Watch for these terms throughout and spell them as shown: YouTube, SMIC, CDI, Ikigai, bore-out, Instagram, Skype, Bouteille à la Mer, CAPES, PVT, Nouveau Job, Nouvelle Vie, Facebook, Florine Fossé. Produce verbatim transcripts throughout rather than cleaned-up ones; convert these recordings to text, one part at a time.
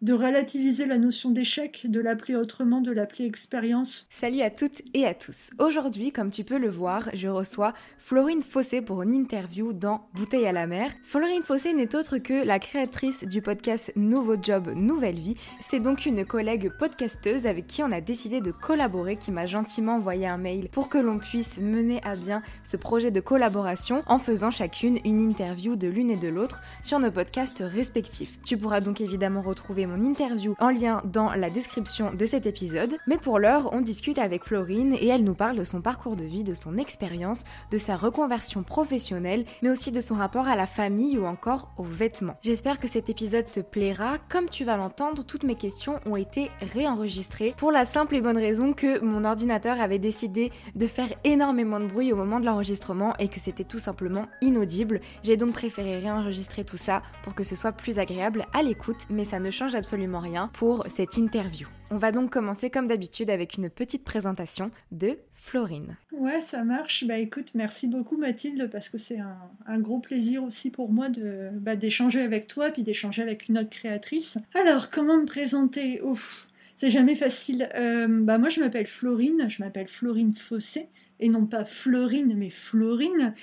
De relativiser la notion d'échec, de l'appeler autrement, de l'appeler expérience. Salut à toutes et à tous. Aujourd'hui, comme tu peux le voir, je reçois Florine Fossé pour une interview dans Bouteille à la Mer. Florine Fossé n'est autre que la créatrice du podcast Nouveau Job, Nouvelle Vie. C'est donc une collègue podcasteuse avec qui on a décidé de collaborer, qui m'a gentiment envoyé un mail pour que l'on puisse mener à bien ce projet de collaboration en faisant chacune une interview de l'une et de l'autre sur nos podcasts respectifs. Tu pourras donc évidemment retrouver mon interview en lien dans la description de cet épisode. Mais pour l'heure, on discute avec Florine et elle nous parle de son parcours de vie, de son expérience, de sa reconversion professionnelle, mais aussi de son rapport à la famille ou encore aux vêtements. J'espère que cet épisode te plaira. Comme tu vas l'entendre, toutes mes questions ont été réenregistrées pour la simple et bonne raison que mon ordinateur avait décidé de faire énormément de bruit au moment de l'enregistrement et que c'était tout simplement inaudible. J'ai donc préféré réenregistrer tout ça pour que ce soit plus agréable à l'écoute, mais ça ne change absolument rien pour cette interview. On va donc commencer comme d'habitude avec une petite présentation de Florine. Ouais, ça marche. Bah écoute, merci beaucoup Mathilde, parce que c'est un, un gros plaisir aussi pour moi de, bah, d'échanger avec toi, puis d'échanger avec une autre créatrice. Alors, comment me présenter ? Ouf, c'est jamais facile. Euh, bah moi, je m'appelle Florine, je m'appelle Florine Fossé, et non pas Florine, mais Florine.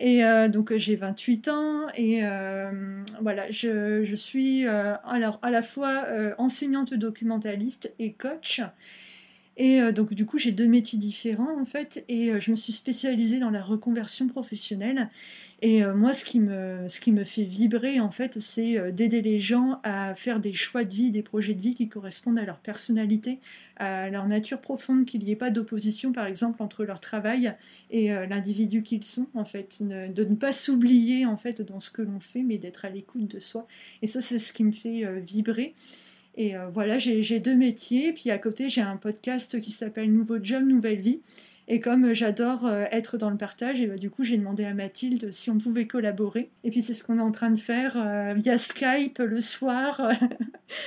Et euh, donc, j'ai vingt-huit ans, et euh, voilà, je, je suis euh, alors à la fois euh, enseignante documentaliste et coach. Et euh, donc, du coup, j'ai deux métiers différents, en fait, et euh, je me suis spécialisée dans la reconversion professionnelle. Et euh, moi, ce qui, me, ce qui me fait vibrer, en fait, c'est euh, d'aider les gens à faire des choix de vie, des projets de vie qui correspondent à leur personnalité, à leur nature profonde, qu'il n'y ait pas d'opposition, par exemple, entre leur travail et euh, l'individu qu'ils sont, en fait. Ne, de ne pas s'oublier, en fait, dans ce que l'on fait, mais d'être à l'écoute de soi. Et ça, c'est ce qui me fait euh, vibrer. Et euh, voilà, j'ai, j'ai deux métiers, puis à côté j'ai un podcast qui s'appelle Nouveau Job, Nouvelle Vie, et comme j'adore euh, être dans le partage, et bah, du coup j'ai demandé à Mathilde si on pouvait collaborer, et puis c'est ce qu'on est en train de faire euh, via Skype le soir, euh,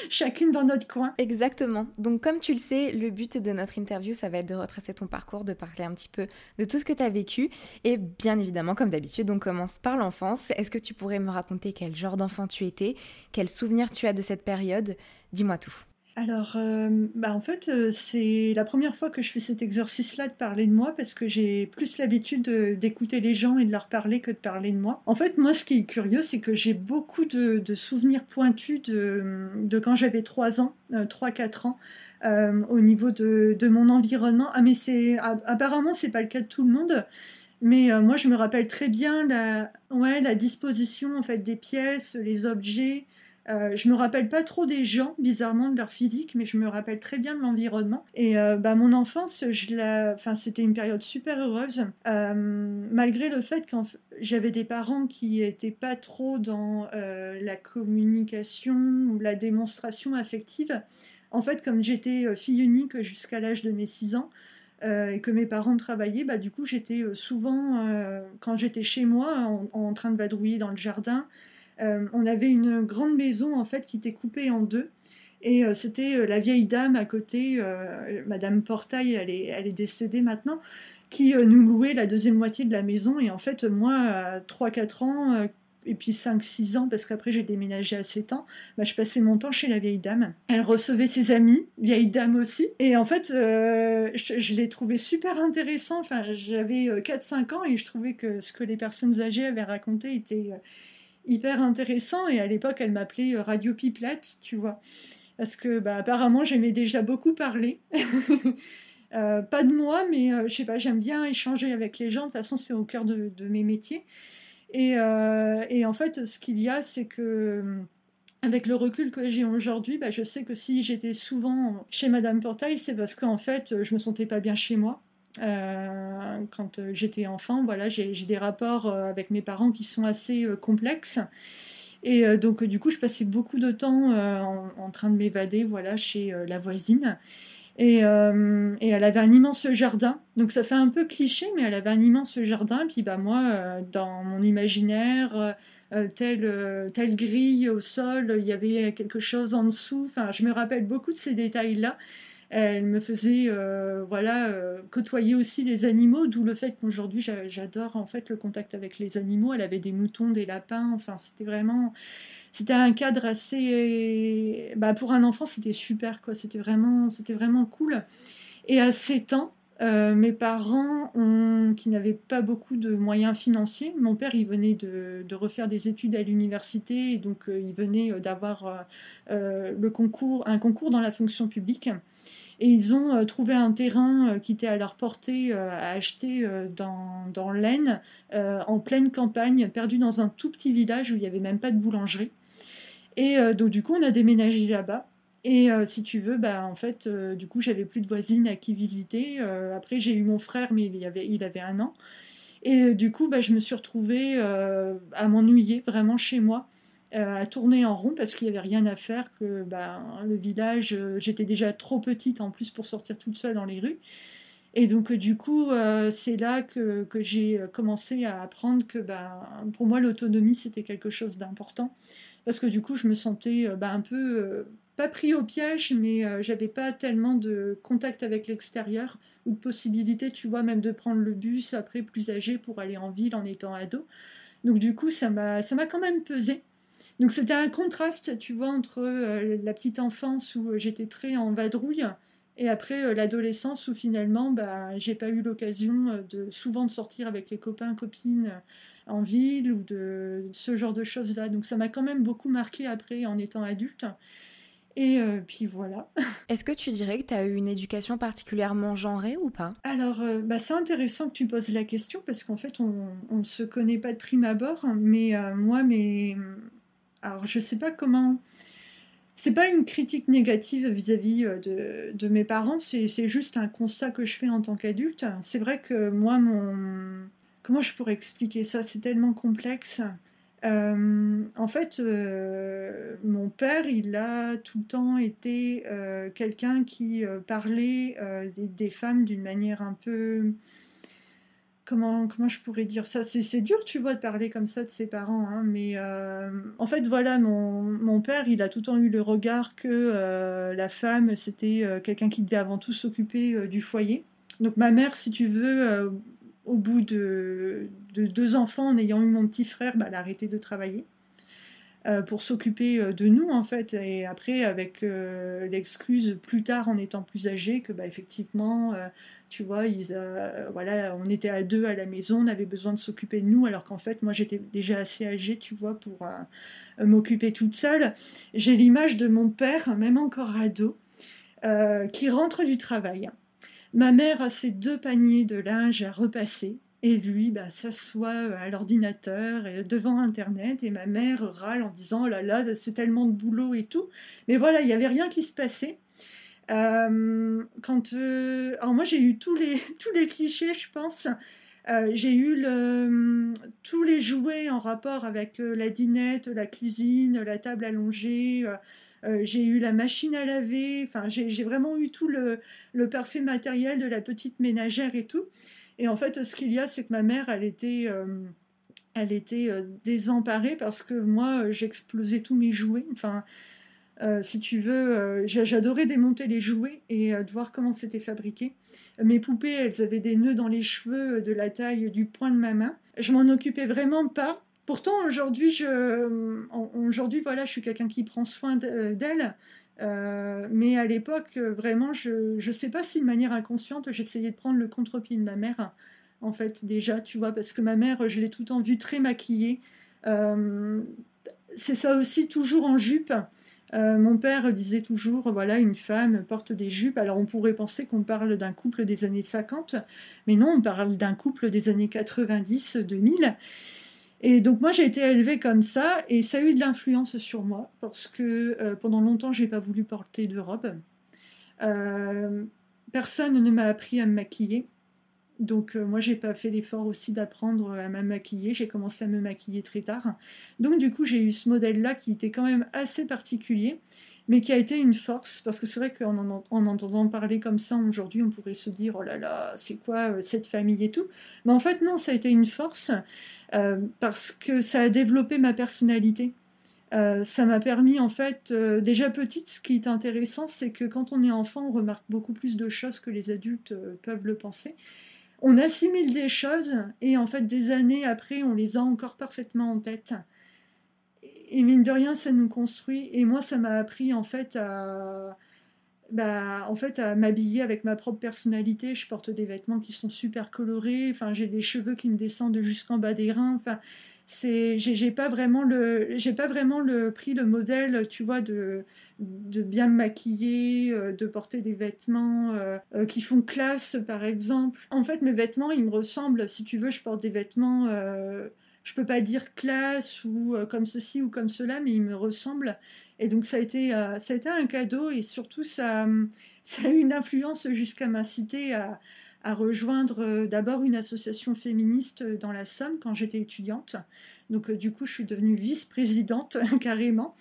chacune dans notre coin. Exactement, donc comme tu le sais, le but de notre interview ça va être de retracer ton parcours, de parler un petit peu de tout ce que tu as vécu, et bien évidemment comme d'habitude on commence par l'enfance. Est-ce que tu pourrais me raconter quel genre d'enfant tu étais, quels souvenirs tu as de cette période ? Dis-moi tout. Alors, euh, bah en fait, euh, c'est la première fois que je fais cet exercice-là de parler de moi, parce que j'ai plus l'habitude de, d'écouter les gens et de leur parler que de parler de moi. En fait, moi, ce qui est curieux, c'est que j'ai beaucoup de, de souvenirs pointus de, de quand j'avais trois ans, euh, trois quatre ans, euh, au niveau de, de mon environnement. Ah, mais c'est, apparemment, c'est pas le cas de tout le monde. Mais euh, moi, je me rappelle très bien la, ouais, la disposition, en fait, des pièces, les objets... Euh, je me rappelle pas trop des gens, bizarrement, de leur physique, mais je me rappelle très bien de l'environnement. Et euh, bah, mon enfance, je la... enfin, c'était une période super heureuse, euh, malgré le fait que j'avais des parents qui étaient pas trop dans euh, la communication ou la démonstration affective. En fait, comme j'étais fille unique jusqu'à l'âge de mes six ans, Euh, et que mes parents travaillaient, bah, du coup j'étais souvent, euh, quand j'étais chez moi, en, en train de vadrouiller dans le jardin. Euh, on avait une grande maison en fait qui était coupée en deux, et euh, c'était euh, la vieille dame à côté, euh, Madame Portail, elle est, elle est décédée maintenant, qui euh, nous louait la deuxième moitié de la maison. Et en fait moi, à trois quatre ans, euh, et puis cinq six ans, parce qu'après j'ai déménagé à sept ans, bah, je passais mon temps chez la vieille dame. Elle recevait ses amis, vieille dame aussi, et en fait euh, je, je l'ai trouvé super intéressant. Enfin, j'avais quatre cinq ans et je trouvais que ce que les personnes âgées avaient raconté était euh, hyper intéressant, et à l'époque elle m'appelait euh, Radio Pipelette, tu vois, parce que bah, apparemment j'aimais déjà beaucoup parler. Euh, pas de moi, mais euh, je sais pas, j'aime bien échanger avec les gens. De toute façon, c'est au cœur de, de mes métiers. Et, euh, et en fait, ce qu'il y a, c'est que avec le recul que j'ai aujourd'hui, bah, je sais que si j'étais souvent chez Madame Portail, c'est parce qu'en fait, je me sentais pas bien chez moi. Euh, quand j'étais enfant, voilà, j'ai, j'ai des rapports avec mes parents qui sont assez euh, complexes. Et euh, donc, du coup, je passais beaucoup de temps euh, en, en train de m'évader, voilà, chez euh, la voisine. Et, euh, et elle avait un immense jardin, donc ça fait un peu cliché, mais elle avait un immense jardin. Puis bah moi, euh, dans mon imaginaire, euh, telle, euh, telle grille au sol, il y avait quelque chose en dessous. Enfin, je me rappelle beaucoup de ces détails-là. Elle me faisait euh, voilà, euh, côtoyer aussi les animaux, d'où le fait qu'aujourd'hui j'adore en fait le contact avec les animaux. Elle avait des moutons, des lapins, enfin c'était vraiment, c'était un cadre assez, bah, pour un enfant c'était super quoi, c'était vraiment, c'était vraiment cool. Et à sept ans, euh, mes parents ont... qui n'avaient pas beaucoup de moyens financiers, mon père il venait de, de refaire des études à l'université, et donc euh, il venait d'avoir euh, le concours, un concours dans la fonction publique. Et ils ont trouvé un terrain qui était à leur portée à acheter dans, dans l'Aisne, en pleine campagne, perdu dans un tout petit village où il n'y avait même pas de boulangerie. Et donc du coup, on a déménagé là-bas. Et si tu veux, bah, en fait, du coup, j'avais plus de voisines à qui visiter. Après, j'ai eu mon frère, mais il, y avait, il avait un an. Et du coup, bah, je me suis retrouvée à m'ennuyer vraiment chez moi. Euh, à tourner en rond parce qu'il n'y avait rien à faire, que bah, le village, euh, j'étais déjà trop petite en plus pour sortir toute seule dans les rues. Et donc euh, du coup, euh, c'est là que, que j'ai commencé à apprendre que bah, pour moi l'autonomie c'était quelque chose d'important, parce que du coup je me sentais euh, bah, un peu, euh, pas pris au piège, mais euh, j'avais pas tellement de contact avec l'extérieur ou de possibilité, tu vois, même de prendre le bus après plus âgé pour aller en ville en étant ado. Donc du coup ça m'a, ça m'a quand même pesé. Donc c'était un contraste, tu vois, entre euh, la petite enfance où j'étais très en vadrouille, et après euh, l'adolescence où finalement, bah, j'ai pas eu l'occasion de souvent de sortir avec les copains, copines en ville ou de ce genre de choses-là. Donc ça m'a quand même beaucoup marqué après en étant adulte. Et euh, puis voilà. Est-ce que tu dirais que tu as eu une éducation particulièrement genrée ou pas ? Alors, euh, bah, c'est intéressant que tu poses la question, parce qu'en fait, on ne se connaît pas de prime abord, mais euh, moi, mes... Alors, je sais pas comment... C'est pas une critique négative vis-à-vis de, de mes parents, c'est, c'est juste un constat que je fais en tant qu'adulte. C'est vrai que moi, mon... Comment je pourrais expliquer ça ? C'est tellement complexe. Euh, en fait, euh, mon père, il a tout le temps été euh, quelqu'un qui euh, parlait euh, des, des femmes d'une manière un peu... Comment, comment je pourrais dire ça ? c'est, c'est dur, tu vois, de parler comme ça de ses parents, hein, mais euh, en fait, voilà, mon, mon père, il a tout le temps eu le regard que euh, la femme, c'était euh, quelqu'un qui devait avant tout s'occuper euh, du foyer. Donc ma mère, si tu veux, euh, au bout de, de deux enfants, en ayant eu mon petit frère, bah, elle a arrêté de travailler euh, pour s'occuper euh, de nous, en fait. Et après, avec euh, l'excuse plus tard, en étant plus âgée, que, bah, effectivement... Euh, Tu vois, ils, euh, voilà, on était à deux à la maison, on avait besoin de s'occuper de nous, alors qu'en fait, moi, j'étais déjà assez âgée, tu vois, pour euh, m'occuper toute seule. J'ai l'image de mon père, même encore ado, euh, qui rentre du travail. Ma mère a ses deux paniers de linge à repasser, et lui, bah, s'assoit à l'ordinateur et devant Internet, et ma mère râle en disant « Oh là là, c'est tellement de boulot et tout ». Mais voilà, il n'y avait rien qui se passait. Euh, quand euh, alors moi j'ai eu tous les tous les clichés, je pense. Euh, j'ai eu le, tous les jouets en rapport avec euh, la dinette, la cuisine, la table allongée. Euh, euh, j'ai eu la machine à laver. Enfin, j'ai, j'ai vraiment eu tout le le parfait matériel de la petite ménagère et tout. Et en fait, ce qu'il y a, c'est que ma mère, elle était euh, elle était euh, désemparée, parce que moi, j'explosais tous mes jouets. Enfin. Euh, si tu veux, euh, j'adorais démonter les jouets et euh, de voir comment c'était fabriqué. Mes poupées, elles avaient des nœuds dans les cheveux de la taille du poing de ma main. Je m'en occupais vraiment pas. Pourtant, aujourd'hui, je, aujourd'hui, voilà, je suis quelqu'un qui prend soin d'elle, euh, mais à l'époque, vraiment, je ne sais pas si de manière inconsciente, j'essayais de prendre le contre-pied de ma mère, en fait, déjà, tu vois, parce que ma mère, je l'ai tout le temps vue très maquillée. Euh, c'est ça aussi, toujours en jupe. Euh, mon père disait toujours, voilà, une femme porte des jupes. Alors, on pourrait penser qu'on parle d'un couple des années cinquante, mais non, on parle d'un couple des années quatre-vingt-dix, deux mille. Et donc, moi, j'ai été élevée comme ça, et ça a eu de l'influence sur moi, parce que euh, pendant longtemps, je n'ai pas voulu porter de robe. Euh, personne ne m'a appris à me maquiller. Donc euh, moi, j'ai pas fait l'effort aussi d'apprendre à me maquiller. J'ai commencé à me maquiller très tard. Donc du coup, j'ai eu ce modèle-là qui était quand même assez particulier, mais qui a été une force, parce que c'est vrai qu'en en, en entendant parler comme ça aujourd'hui, on pourrait se dire, oh là là, c'est quoi euh, cette famille et tout. Mais en fait, non, ça a été une force, euh, parce que ça a développé ma personnalité. Euh, ça m'a permis, en fait, euh, déjà petite, ce qui est intéressant, c'est que quand on est enfant, on remarque beaucoup plus de choses que les adultes euh, peuvent le penser. On assimile des choses et en fait des années après on les a encore parfaitement en tête et mine de rien ça nous construit et moi ça m'a appris en fait à, bah, en fait, à m'habiller avec ma propre personnalité. Je porte des vêtements qui sont super colorés, enfin, j'ai des cheveux qui me descendent jusqu'en bas des reins, enfin, c'est, j'ai, j'ai pas vraiment, le, j'ai pas vraiment le, pris le modèle, tu vois, de, de bien me maquiller, euh, de porter des vêtements euh, euh, qui font classe, par exemple. En fait, mes vêtements, ils me ressemblent. Si tu veux, je porte des vêtements, euh, je peux pas dire classe ou euh, comme ceci ou comme cela, mais ils me ressemblent. Et donc, ça a été, euh, ça a été un cadeau et surtout, ça, ça a eu une influence jusqu'à m'inciter à, à rejoindre euh, d'abord une association féministe dans la Somme quand j'étais étudiante. Donc euh, du coup, je suis devenue vice-présidente carrément.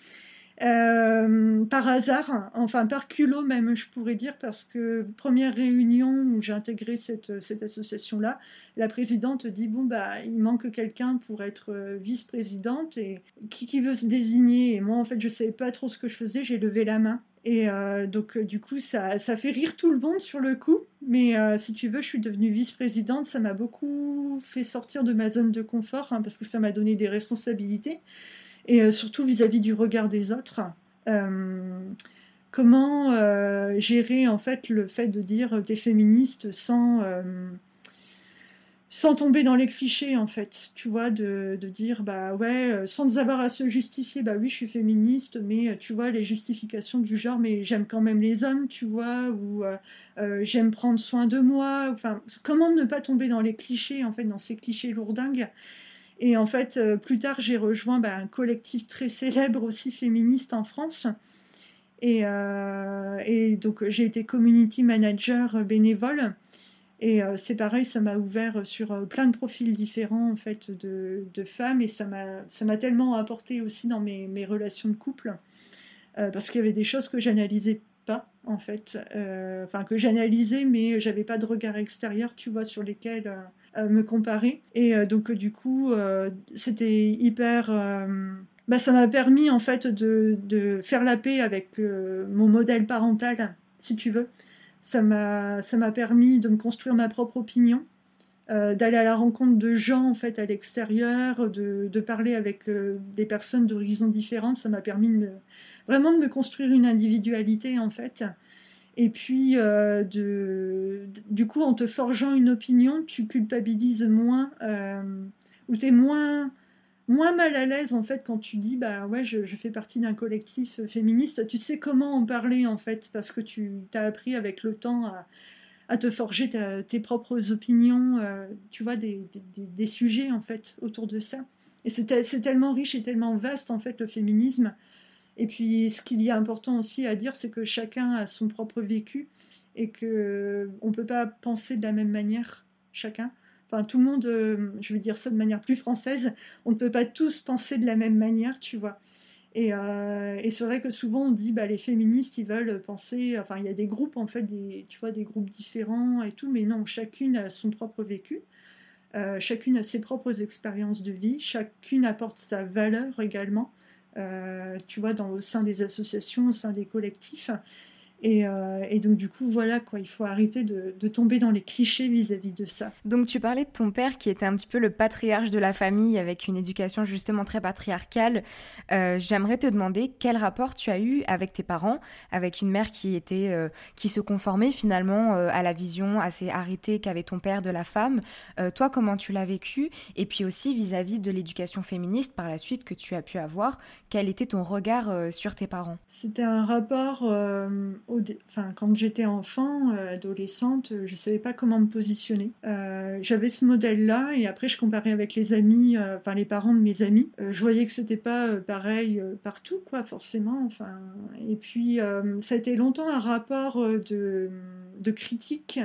Euh, par hasard, enfin par culot même, je pourrais dire, parce que première réunion où j'ai intégré cette, cette association-là, la présidente dit « Bon, bah, il manque quelqu'un pour être euh, vice-présidente et qui, qui veut se désigner ?» Et moi, en fait, je ne savais pas trop ce que je faisais, j'ai levé la main. Et euh, donc, du coup, ça, ça fait rire tout le monde sur le coup. Mais euh, si tu veux, je suis devenue vice-présidente. Ça m'a beaucoup fait sortir de ma zone de confort, hein, parce que ça m'a donné des responsabilités. Et euh, surtout vis-à-vis du regard des autres. Euh, comment euh, gérer, en fait, le fait de dire t'es féministe sans... Euh, sans tomber dans les clichés, en fait, tu vois, de, de dire, bah ouais, sans avoir à se justifier, bah oui, je suis féministe, mais tu vois, les justifications du genre, mais j'aime quand même les hommes, tu vois, ou euh, j'aime prendre soin de moi, enfin, comment ne pas tomber dans les clichés, en fait, dans ces clichés lourdingues. Et en fait, plus tard, j'ai rejoint bah, un collectif très célèbre aussi féministe en France, et, euh, et donc j'ai été community manager bénévole. Et euh, c'est pareil, ça m'a ouvert sur euh, plein de profils différents en fait, de, de femmes et ça m'a, ça m'a tellement apporté aussi dans mes, mes relations de couple euh, parce qu'il y avait des choses que j'analysais pas en fait, euh, enfin que j'analysais mais j'avais pas de regard extérieur tu vois, sur lesquels euh, me comparer et euh, donc euh, du coup euh, c'était hyper... Euh, bah, ça m'a permis en fait de, de faire la paix avec euh, mon modèle parental si tu veux. Ça m'a, ça m'a permis de me construire ma propre opinion, euh, d'aller à la rencontre de gens en fait, à l'extérieur, de, de parler avec euh, des personnes d'horizons différents. Ça m'a permis de me, vraiment de me construire une individualité, en fait. Et puis, euh, de, du coup, en te forgeant une opinion, tu culpabilises moins, euh, ou tu es moins... moins mal à l'aise, en fait, quand tu dis « bah ouais, je, je fais partie d'un collectif féministe », tu sais comment en parler, en fait, parce que tu as appris avec le temps à, à te forger ta, tes propres opinions, euh, tu vois, des, des, des, des sujets, en fait, autour de ça. Et c'est, c'est tellement riche et tellement vaste, en fait, le féminisme. Et puis, ce qu'il y a important aussi à dire, c'est que chacun a son propre vécu et qu'on ne peut pas penser de la même manière, chacun. Enfin, tout le monde, euh, je vais dire ça de manière plus française, on ne peut pas tous penser de la même manière, tu vois. Et, euh, et c'est vrai que souvent, on dit, bah, les féministes, ils veulent penser... Enfin, il y a des groupes, en fait, des, tu vois, des groupes différents et tout, mais non, chacune a son propre vécu, euh, chacune a ses propres expériences de vie, chacune apporte sa valeur également, euh, tu vois, dans, au sein des associations, au sein des collectifs. Et, euh, et donc du coup voilà quoi, il faut arrêter de, de tomber dans les clichés vis-à-vis de ça. Donc tu parlais de ton père qui était un petit peu le patriarche de la famille avec une éducation justement très patriarcale. Euh, j'aimerais te demander quel rapport tu as eu avec tes parents, avec une mère qui était euh, qui se conformait finalement euh, à la vision assez arrêtée qu'avait ton père de la femme. Euh, toi comment tu l'as vécu, et puis aussi vis-à-vis de l'éducation féministe par la suite que tu as pu avoir, quel était ton regard euh, sur tes parents? C'était un rapport euh... Enfin, quand j'étais enfant, euh, adolescente, je ne savais pas comment me positionner. Euh, j'avais ce modèle-là et après je comparais avec les amis, euh, enfin les parents de mes amis. Euh, je voyais que ce n'était pas euh, pareil euh, partout, quoi, forcément. Enfin, et puis euh, ça a été longtemps un rapport euh, de, de critique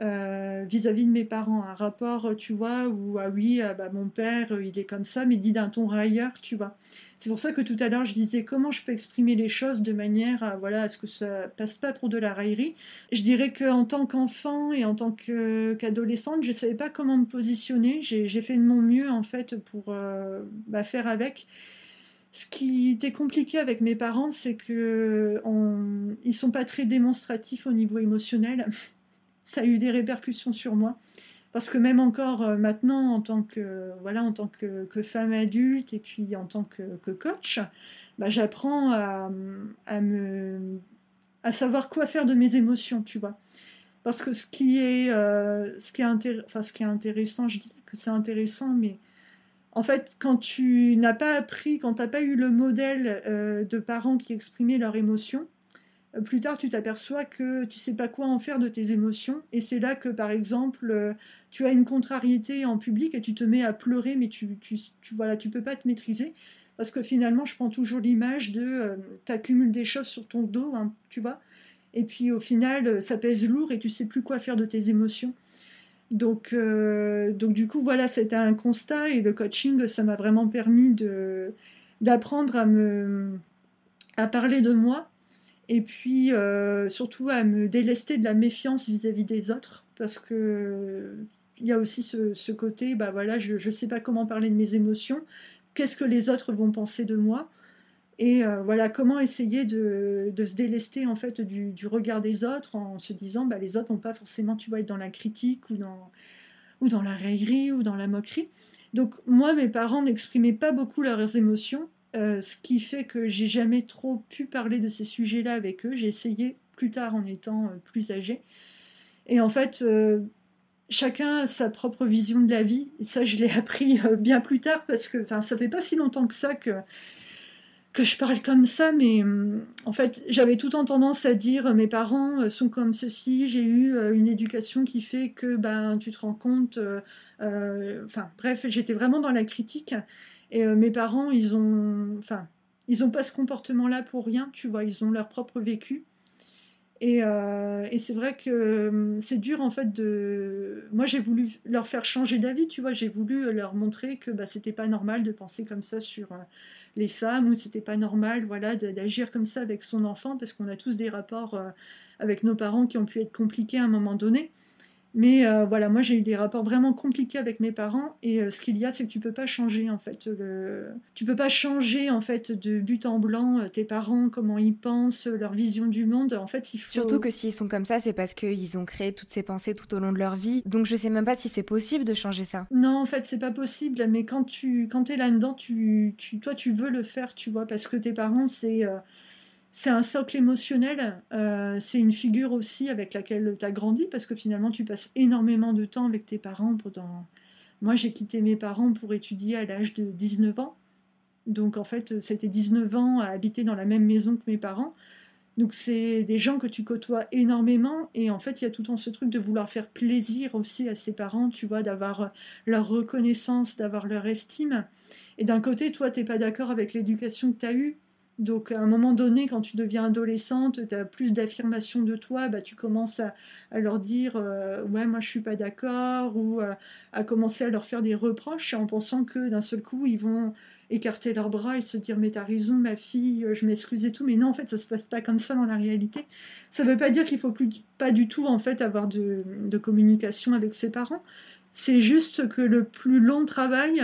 euh, vis-à-vis de mes parents. Un rapport, tu vois, où ah oui, ah, bah, mon père, il est comme ça, mais dit d'un ton railleur, tu vois. C'est pour ça que tout à l'heure, je disais comment je peux exprimer les choses de manière à, voilà, à ce que ça passe pas pour de la raillerie. Je dirais qu'en tant qu'enfant et en tant que, qu'adolescente, je ne savais pas comment me positionner. J'ai, j'ai fait de mon mieux en fait, pour euh, bah, faire avec. Ce qui était compliqué avec mes parents, c'est qu'ils ne sont pas très démonstratifs au niveau émotionnel. Ça a eu des répercussions sur moi. Parce que même encore maintenant, en tant que, voilà, en tant que, que femme adulte et puis en tant que, que coach, bah, j'apprends à, à, me, à savoir quoi faire de mes émotions, tu vois. Parce que ce qui est, euh, ce qui est, intér- enfin, ce qui est intéressant, je dis que c'est intéressant, mais en fait, quand tu n'as pas appris, quand tu n'as pas eu le modèle euh, de parents qui exprimaient leurs émotions, plus tard, tu t'aperçois que tu ne sais pas quoi en faire de tes émotions. Et c'est là que, par exemple, tu as une contrariété en public et tu te mets à pleurer, mais tu ne tu, tu, voilà, tu peux pas te maîtriser. Parce que finalement, je prends toujours l'image de euh, tu accumules des choses sur ton dos, hein, tu vois. Et puis au final, ça pèse lourd et tu ne sais plus quoi faire de tes émotions. Donc, euh, donc du coup, voilà, c'était un constat. Et le coaching, ça m'a vraiment permis de, d'apprendre à, me, à parler de moi. Et puis, euh, surtout, à me délester de la méfiance vis-à-vis des autres, parce qu'il euh, y a aussi ce, ce côté, bah voilà, je ne sais pas comment parler de mes émotions, qu'est-ce que les autres vont penser de moi, et euh, voilà, comment essayer de, de se délester, en fait, du, du regard des autres, en se disant, bah, les autres n'ont pas forcément, tu vois, être dans la critique, ou dans, ou dans la raillerie, ou dans la moquerie. Donc, moi, mes parents n'exprimaient pas beaucoup leurs émotions, Euh, ce qui fait que j'ai jamais trop pu parler de ces sujets-là avec eux. J'ai essayé plus tard en étant euh, plus âgée. Et en fait, euh, chacun a sa propre vision de la vie. Et ça, je l'ai appris euh, bien plus tard parce que ça fait pas si longtemps que ça que, que je parle comme ça. Mais euh, en fait, j'avais tout le temps tendance à dire euh, mes parents euh, sont comme ceci. J'ai eu euh, une éducation qui fait que ben, tu te rends compte. Enfin, euh, euh, bref, j'étais vraiment dans la critique. Et euh, mes parents, ils ont, enfin, ils ont pas ce comportement-là pour rien, tu vois. Ils ont leur propre vécu. Et, euh, et c'est vrai que euh, c'est dur, en fait, de... Moi, j'ai voulu leur faire changer d'avis, tu vois. J'ai voulu leur montrer que bah, c'était pas normal de penser comme ça sur euh, les femmes, ou c'était pas normal, voilà, de, d'agir comme ça avec son enfant, parce qu'on a tous des rapports euh, avec nos parents qui ont pu être compliqués à un moment donné. Mais euh, voilà, moi j'ai eu des rapports vraiment compliqués avec mes parents, et euh, ce qu'il y a, c'est que tu peux pas changer en fait, le... tu peux pas changer en fait de but en blanc euh, tes parents, comment ils pensent, leur vision du monde. En fait, il faut surtout que s'ils sont comme ça, c'est parce qu'ils ont créé toutes ces pensées tout au long de leur vie. Donc je sais même pas si c'est possible de changer ça. Non, en fait, c'est pas possible. Mais quand tu quand t'es là-dedans, tu tu toi tu veux le faire, tu vois, parce que tes parents c'est euh... c'est un socle émotionnel, euh, c'est une figure aussi avec laquelle tu as grandi, parce que finalement tu passes énormément de temps avec tes parents. Pendant... Moi j'ai quitté mes parents pour étudier à l'âge de dix-neuf ans, donc en fait c'était dix-neuf ans à habiter dans la même maison que mes parents, donc c'est des gens que tu côtoies énormément, et en fait il y a tout le temps ce truc de vouloir faire plaisir aussi à ses parents, tu vois, d'avoir leur reconnaissance, d'avoir leur estime, et d'un côté toi t'es pas d'accord avec l'éducation que tu as eue. Donc, à un moment donné, quand tu deviens adolescente, tu as plus d'affirmation de toi, bah, tu commences à, à leur dire euh, « ouais, moi, je suis pas d'accord » ou euh, à commencer à leur faire des reproches en pensant que, d'un seul coup, ils vont écarter leurs bras et se dire « mais t'as raison, ma fille, je m'excuse et tout ». Mais non, en fait, ça se passe pas comme ça dans la réalité. Ça veut pas dire qu'il faut plus, pas du tout, en fait, avoir de, de communication avec ses parents. C'est juste que le plus long travail,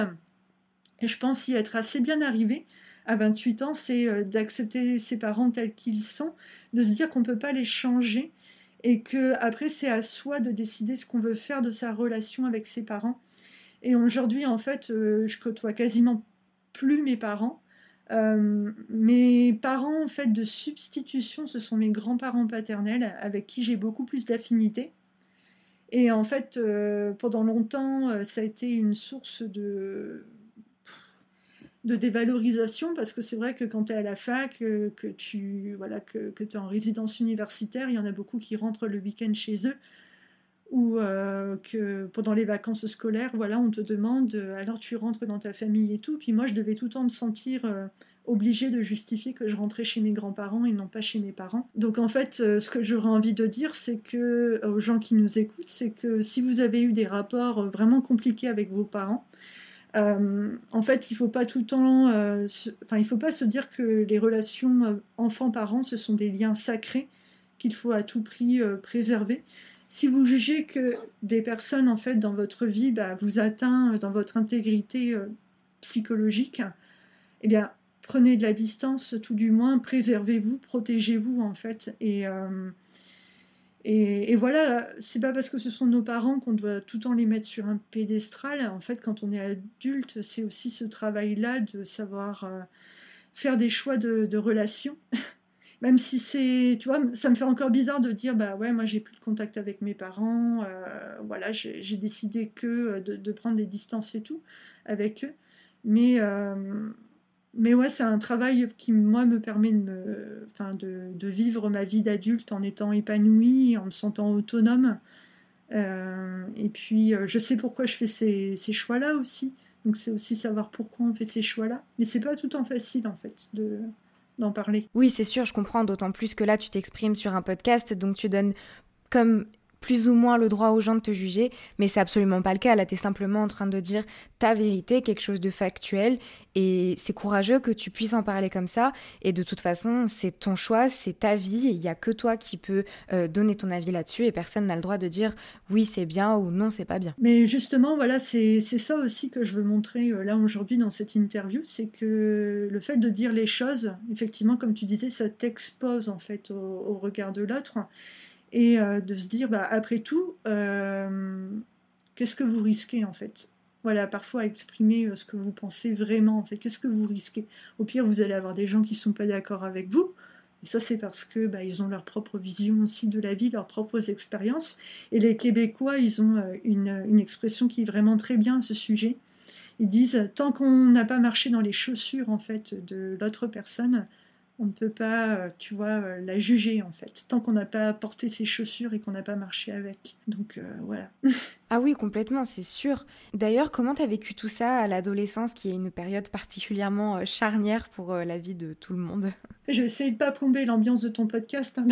et je pense y être assez bien arrivée, à vingt-huit ans, c'est d'accepter ses parents tels qu'ils sont, de se dire qu'on ne peut pas les changer et qu'après, c'est à soi de décider ce qu'on veut faire de sa relation avec ses parents. Et aujourd'hui, en fait, euh, je côtoie quasiment plus mes parents. Euh, mes parents, en fait, de substitution, ce sont mes grands-parents paternels avec qui j'ai beaucoup plus d'affinité. Et en fait, euh, pendant longtemps, ça a été une source de... de dévalorisation, parce que c'est vrai que quand tu es à la fac, que, que tu voilà, que, que tu es en résidence universitaire, il y en a beaucoup qui rentrent le week-end chez eux, ou euh, que pendant les vacances scolaires, voilà, on te demande, alors tu rentres dans ta famille et tout, puis moi je devais tout le temps me sentir euh, obligée de justifier que je rentrais chez mes grands-parents et non pas chez mes parents. Donc en fait, ce que j'aurais envie de dire, c'est que, aux gens qui nous écoutent, c'est que si vous avez eu des rapports vraiment compliqués avec vos parents, Euh, en fait, il faut pas tout le temps, euh, se, enfin, il faut pas se dire que les relations euh, enfants-parents, ce sont des liens sacrés qu'il faut à tout prix euh, préserver. Si vous jugez que des personnes, en fait, dans votre vie, bah, vous atteint dans votre intégrité euh, psychologique, eh bien, prenez de la distance, tout du moins, préservez-vous, protégez-vous, en fait, et euh, Et, et voilà, c'est pas parce que ce sont nos parents qu'on doit tout le temps les mettre sur un pédestal. En fait, quand on est adulte, c'est aussi ce travail-là de savoir euh, faire des choix de, de relations. Même si c'est, tu vois, ça me fait encore bizarre de dire, bah ouais, moi j'ai plus de contact avec mes parents, euh, voilà, j'ai, j'ai décidé que de, de prendre des distances et tout avec eux. Mais, euh, mais ouais, c'est un travail qui, moi, me permet de, me, enfin de, de vivre ma vie d'adulte en étant épanouie, en me sentant autonome. Euh, et puis, je sais pourquoi je fais ces, ces choix-là aussi. Donc, c'est aussi savoir pourquoi on fait ces choix-là. Mais c'est pas tout le temps facile, en fait, de... d'en parler. Oui, c'est sûr, je comprends. D'autant plus que là, tu t'exprimes sur un podcast, donc tu donnes comme... plus ou moins le droit aux gens de te juger, mais c'est absolument pas le cas. Là, t'es simplement en train de dire ta vérité, quelque chose de factuel, et c'est courageux que tu puisses en parler comme ça. Et de toute façon, c'est ton choix, c'est ta vie, et il y a que toi qui peux euh, donner ton avis là-dessus, et personne n'a le droit de dire oui, c'est bien ou non, c'est pas bien. Mais justement, voilà, c'est, c'est ça aussi que je veux montrer euh, là aujourd'hui dans cette interview, c'est que le fait de dire les choses, effectivement, comme tu disais, ça t'expose en fait au, au regard de l'autre. Et euh, de se dire, bah, après tout, euh, qu'est-ce que vous risquez, en fait ? Voilà, parfois exprimer euh, ce que vous pensez vraiment, en fait. Qu'est-ce que vous risquez ? Au pire, vous allez avoir des gens qui ne sont pas d'accord avec vous. Et ça, c'est parce que bah, ils ont leur propre vision aussi de la vie, leurs propres expériences. Et les Québécois, ils ont euh, une, une expression qui est vraiment très bien à ce sujet. Ils disent, tant qu'on n'a pas marché dans les chaussures, en fait, de l'autre personne, on ne peut pas, tu vois, la juger, en fait, tant qu'on n'a pas porté ses chaussures et qu'on n'a pas marché avec. Donc, euh, voilà. Ah oui, complètement, c'est sûr. D'ailleurs, comment t'as vécu tout ça à l'adolescence, qui est une période particulièrement charnière pour la vie de tout le monde ? Je vais essayer de ne pas plomber l'ambiance de ton podcast, hein.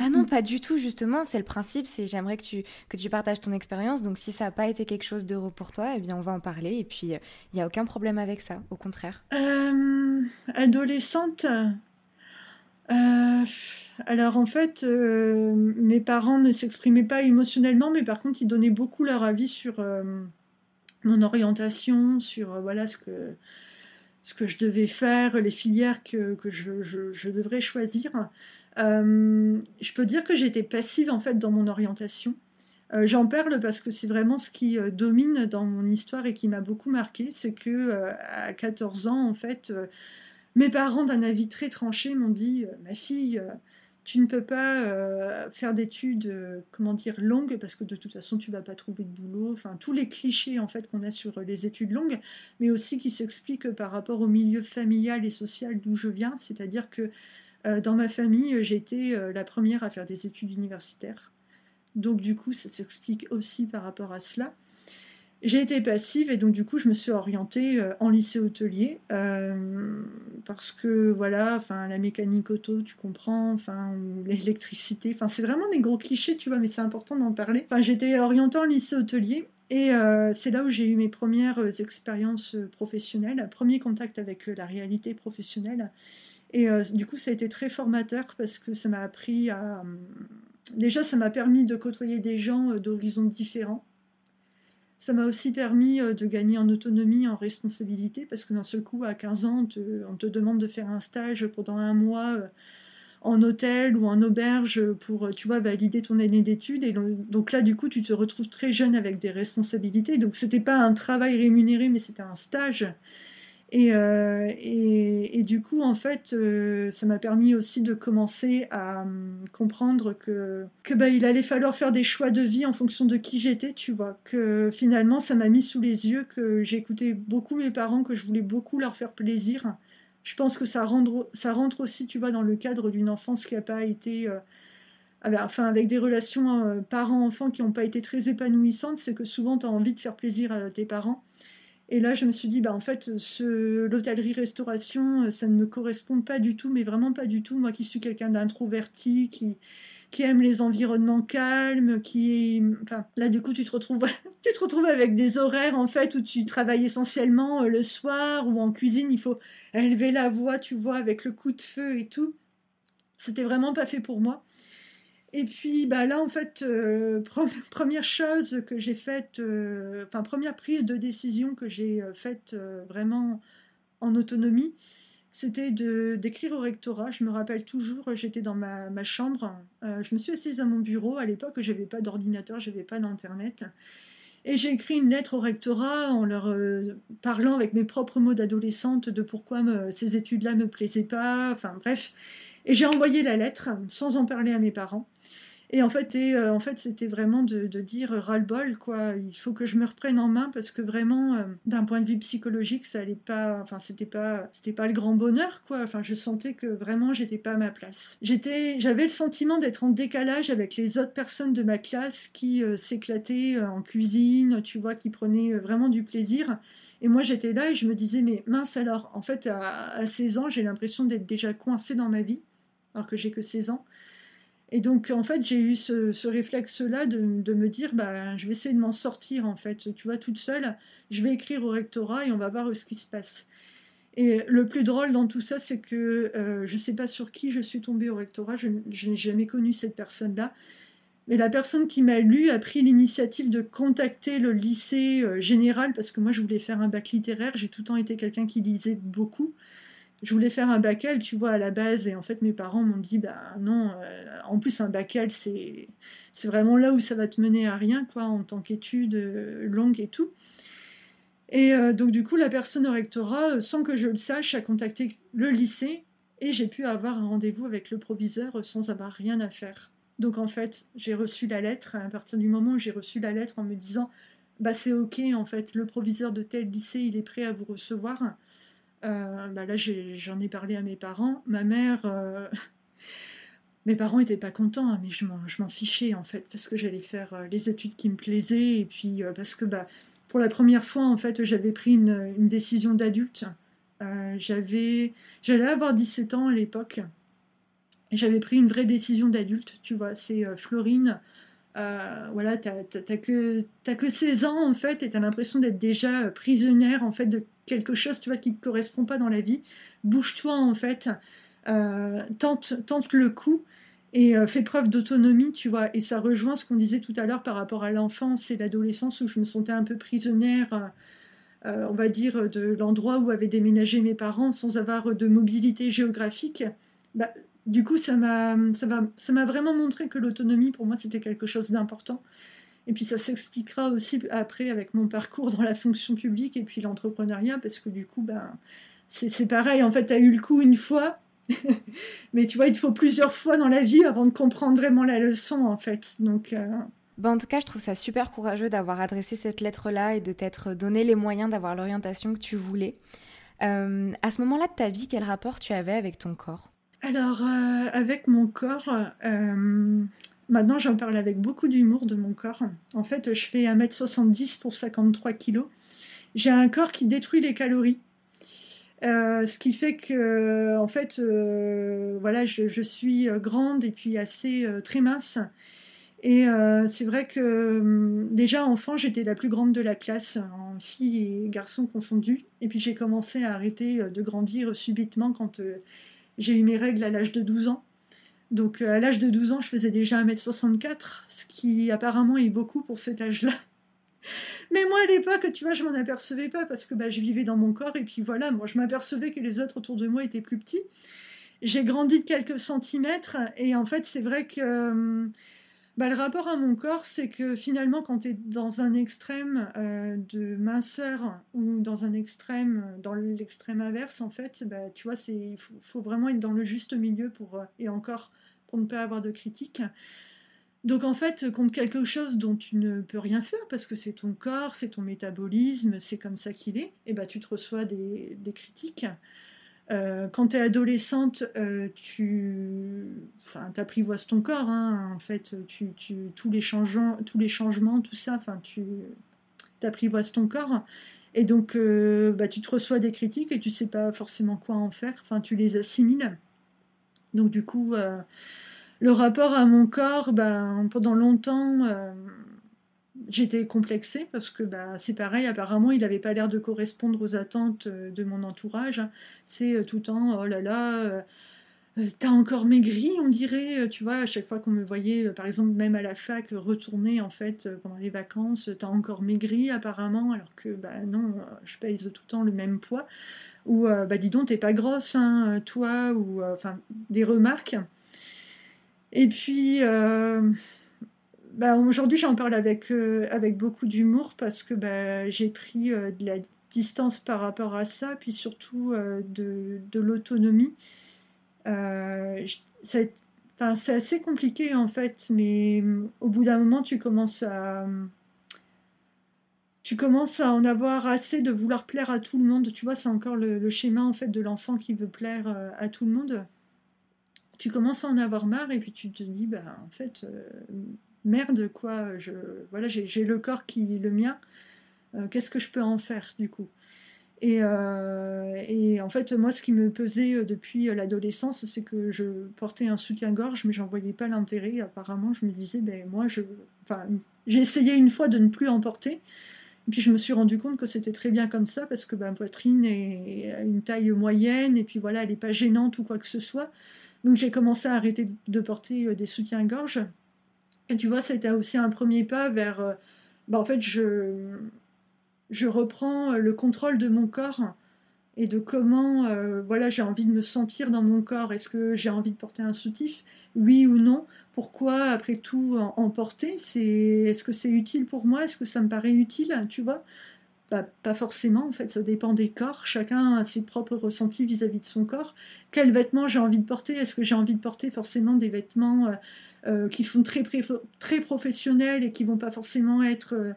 Ah non, pas du tout, justement, c'est le principe, c'est j'aimerais que tu, que tu partages ton expérience, donc si ça n'a pas été quelque chose d'heureux pour toi, eh bien on va en parler, et puis il euh, n'y a aucun problème avec ça, au contraire. Euh, adolescente, euh, alors en fait, euh, mes parents ne s'exprimaient pas émotionnellement, mais par contre ils donnaient beaucoup leur avis sur euh, mon orientation, sur euh, voilà ce que... ce que je devais faire, les filières que, que je, je, je devrais choisir. Euh, je peux dire que j'étais passive, en fait, dans mon orientation. Euh, j'en parle parce que c'est vraiment ce qui euh, domine dans mon histoire et qui m'a beaucoup marquée, c'est que euh, à quatorze ans, en fait, euh, mes parents, d'un avis très tranché, m'ont dit « Ma fille, euh, tu ne peux pas euh, faire d'études, euh, comment dire, longues, parce que de toute façon, tu ne vas pas trouver de boulot. » Enfin, tous les clichés, en fait, qu'on a sur les études longues, mais aussi qui s'expliquent par rapport au milieu familial et social d'où je viens. C'est-à-dire que euh, dans ma famille, j'ai été euh, la première à faire des études universitaires. Donc, du coup, ça s'explique aussi par rapport à cela. J'ai été passive et donc du coup je me suis orientée euh, en lycée hôtelier euh, parce que voilà, enfin la mécanique auto, tu comprends, enfin l'électricité, enfin c'est vraiment des gros clichés, tu vois, mais c'est important d'en parler. Enfin j'étais orientée en lycée hôtelier et euh, c'est là où j'ai eu mes premières expériences professionnelles, premier contact avec la réalité professionnelle et euh, du coup ça a été très formateur parce que ça m'a appris à euh, déjà ça m'a permis de côtoyer des gens euh, d'horizons différents. Ça m'a aussi permis de gagner en autonomie, en responsabilité, parce que d'un seul coup, à quinze ans, on te, on te demande de faire un stage pendant un mois en hôtel ou en auberge pour, tu vois, valider ton année d'études. Et donc là, du coup, tu te retrouves très jeune avec des responsabilités. Donc, c'était pas un travail rémunéré, mais c'était un stage. Et, euh, et, et du coup, en fait, euh, ça m'a permis aussi de commencer à euh, comprendre que, que bah, il allait falloir faire des choix de vie en fonction de qui j'étais, tu vois. Que finalement, ça m'a mis sous les yeux que j'écoutais beaucoup mes parents, que je voulais beaucoup leur faire plaisir. Je pense que ça rentre, ça rentre aussi, tu vois, dans le cadre d'une enfance qui n'a pas été... Euh, avec, enfin, avec des relations euh, parents-enfants qui n'ont pas été très épanouissantes, c'est que souvent, tu as envie de faire plaisir à tes parents. Et là, je me suis dit, bah, en fait, ce, l'hôtellerie-restauration, ça ne me correspond pas du tout, mais vraiment pas du tout. Moi qui suis quelqu'un d'introverti, qui, qui aime les environnements calmes, qui... Enfin, là, du coup, tu te retrouves, tu te retrouves avec des horaires, en fait, où tu travailles essentiellement le soir ou en cuisine. Il faut élever la voix, tu vois, avec le coup de feu et tout. C'était vraiment pas fait pour moi. Et puis bah là, en fait, euh, première chose que j'ai faite, euh, enfin première prise de décision que j'ai faite euh, vraiment en autonomie, c'était de, d'écrire au rectorat. Je me rappelle toujours, j'étais dans ma, ma chambre, euh, je me suis assise à mon bureau. À l'époque, je n'avais pas d'ordinateur, je n'avais pas d'internet. Et j'ai écrit une lettre au rectorat en leur euh, parlant avec mes propres mots d'adolescente de pourquoi me, ces études-là ne me plaisaient pas, enfin bref. Et j'ai envoyé la lettre sans en parler à mes parents. Et en fait, et, euh, en fait c'était vraiment de, de dire ras-le-bol, quoi. Il faut que je me reprenne en main parce que vraiment, euh, d'un point de vue psychologique, ça allait pas. Enfin, c'était pas, c'était pas le grand bonheur, quoi. Enfin, je sentais que vraiment, j'étais pas à ma place. J'étais, j'avais le sentiment d'être en décalage avec les autres personnes de ma classe qui euh, s'éclataient en cuisine, tu vois, qui prenaient vraiment du plaisir. Et moi, j'étais là et je me disais, mais mince alors, en fait, à, à seize ans, j'ai l'impression d'être déjà coincée dans ma vie. Alors que j'ai que seize ans. Et donc, en fait, j'ai eu ce, ce réflexe-là de, de me dire, bah, je vais essayer de m'en sortir, en fait. Tu vois, toute seule, je vais écrire au rectorat et on va voir ce qui se passe. Et le plus drôle dans tout ça, c'est que euh, je ne sais pas sur qui je suis tombée au rectorat. Je, je n'ai jamais connu cette personne-là. Mais la personne qui m'a lu a pris l'initiative de contacter le lycée euh, général, parce que moi, je voulais faire un bac littéraire. J'ai tout le temps été quelqu'un qui lisait beaucoup. Je voulais faire un bac L, tu vois, à la base. Et en fait, mes parents m'ont dit, ben bah, non, euh, en plus, un bac L, c'est, c'est vraiment là où ça va te mener à rien, quoi, en tant qu'étude euh, longue et tout. Et euh, donc, du coup, la personne au rectorat, sans que je le sache, a contacté le lycée. Et j'ai pu avoir un rendez-vous avec le proviseur sans avoir rien à faire. Donc, en fait, j'ai reçu la lettre. À partir du moment où j'ai reçu la lettre en me disant, bah c'est OK, en fait, le proviseur de tel lycée, il est prêt à vous recevoir. Euh, bah là, j'ai, j'en ai parlé à mes parents. Ma mère, euh... mes parents n'étaient pas contents, hein, mais je m'en, je m'en fichais en fait, parce que j'allais faire euh, les études qui me plaisaient, et puis euh, parce que bah, pour la première fois, en fait, j'avais pris une, une décision d'adulte. Euh, j'avais, j'allais avoir dix-sept ans à l'époque, et j'avais pris une vraie décision d'adulte, tu vois, c'est euh, Florine. Euh, voilà, t'as, t'as, t'as, que, t'as que seize ans en fait, et t'as l'impression d'être déjà prisonnière en fait de quelque chose, tu vois, qui te correspond pas dans la vie. Bouge-toi en fait, euh, tente, tente le coup et euh, fais preuve d'autonomie, tu vois. Et ça rejoint ce qu'on disait tout à l'heure par rapport à l'enfance et l'adolescence où je me sentais un peu prisonnière, euh, on va dire, de l'endroit où avaient déménagé mes parents sans avoir de mobilité géographique. Bah, Du coup, ça m'a, ça, m'a, ça m'a vraiment montré que l'autonomie, pour moi, c'était quelque chose d'important. Et puis, ça s'expliquera aussi après avec mon parcours dans la fonction publique et puis l'entrepreneuriat, parce que du coup, ben, c'est, c'est pareil. En fait, tu as eu le coup une fois, mais tu vois, il te faut plusieurs fois dans la vie avant de comprendre vraiment la leçon, en fait. Donc... Euh... Ben en tout cas, je trouve ça super courageux d'avoir adressé cette lettre-là et de t'être donné les moyens d'avoir l'orientation que tu voulais. Euh, à ce moment-là de ta vie, quel rapport tu avais avec ton corps ? Alors, euh, avec mon corps, euh, maintenant j'en parle avec beaucoup d'humour de mon corps. En fait, je fais un mètre soixante-dix pour cinquante-trois kilos. J'ai un corps qui détruit les calories. Euh, ce qui fait que, en fait, euh, voilà, je, je suis grande et puis assez euh, très mince. Et euh, c'est vrai que, euh, déjà enfant, j'étais la plus grande de la classe, en filles et garçons confondus. Et puis j'ai commencé à arrêter de grandir subitement quand... Euh, J'ai eu mes règles à l'âge de douze ans. Donc, à l'âge de douze ans, je faisais déjà un mètre soixante-quatre, ce qui apparemment est beaucoup pour cet âge-là. Mais moi, à l'époque, tu vois, je m'en apercevais pas parce que bah, je vivais dans mon corps et puis voilà, moi, je m'apercevais que les autres autour de moi étaient plus petits. J'ai grandi de quelques centimètres et en fait, c'est vrai que bah, le rapport à mon corps, c'est que finalement, quand tu es dans un extrême euh, de minceur ou dans un extrême, dans l'extrême inverse, en fait, bah, tu vois, il faut, faut vraiment être dans le juste milieu pour, et encore pour ne pas avoir de critiques. Donc en fait, contre quelque chose dont tu ne peux rien faire, parce que c'est ton corps, c'est ton métabolisme, c'est comme ça qu'il est, et bah, tu te reçois des, des critiques. Euh, quand tu es adolescente, euh, tu enfin, apprivoises ton corps, hein, en fait, tu, tu, tous, les changements, tous les changements, tout ça, enfin, tu apprivoises ton corps, et donc euh, bah, tu te reçois des critiques et tu ne sais pas forcément quoi en faire, enfin, tu les assimiles. Donc du coup... Euh, Le rapport à mon corps, ben, pendant longtemps, euh, j'étais complexée parce que ben, c'est pareil, apparemment, il n'avait pas l'air de correspondre aux attentes de mon entourage. C'est tout le temps, oh là là, euh, t'as encore maigri, on dirait, tu vois, à chaque fois qu'on me voyait, par exemple, même à la fac, retourner, en fait, pendant les vacances, t'as encore maigri, apparemment, alors que, ben non, je pèse tout le temps le même poids. Ou, euh, ben dis donc, t'es pas grosse, hein, toi, ou, euh, enfin, des remarques. Et puis, euh, bah aujourd'hui, j'en parle avec, euh, avec beaucoup d'humour parce que bah, j'ai pris euh, de la distance par rapport à ça, puis surtout euh, de, de l'autonomie. Euh, ça, enfin, c'est assez compliqué en fait, mais euh, au bout d'un moment, tu commences à... Euh, tu commences à en avoir assez de vouloir plaire à tout le monde. Tu vois, c'est encore le, le schéma en fait de l'enfant qui veut plaire euh, à tout le monde. Tu commences à en avoir marre et puis tu te dis bah en fait euh, merde quoi, je voilà j'ai, j'ai le corps qui est le mien, euh, qu'est-ce que je peux en faire du coup et, euh, et en fait moi ce qui me pesait depuis l'adolescence c'est que je portais un soutien-gorge mais j'en voyais pas l'intérêt apparemment. Je me disais ben moi je enfin j'ai essayé une fois de ne plus en porter et puis je me suis rendu compte que c'était très bien comme ça parce que ben, ma poitrine est à une taille moyenne et puis voilà elle est pas gênante ou quoi que ce soit. Donc j'ai commencé à arrêter de porter des soutiens-gorge. Et tu vois, c'était aussi un premier pas vers... Ben, en fait, je, je reprends le contrôle de mon corps et de comment euh, voilà, j'ai envie de me sentir dans mon corps. Est-ce que j'ai envie de porter un soutif ? Oui ou non ? Pourquoi, après tout, en, en porter ? C'est, est-ce que c'est utile pour moi ? Est-ce que ça me paraît utile ? Tu vois ? Bah, pas forcément en fait, ça dépend des corps, chacun a ses propres ressentis vis-à-vis de son corps. Quels vêtements j'ai envie de porter ? Est-ce que j'ai envie de porter forcément des vêtements euh, euh, qui font très, très professionnels et qui vont pas forcément être euh,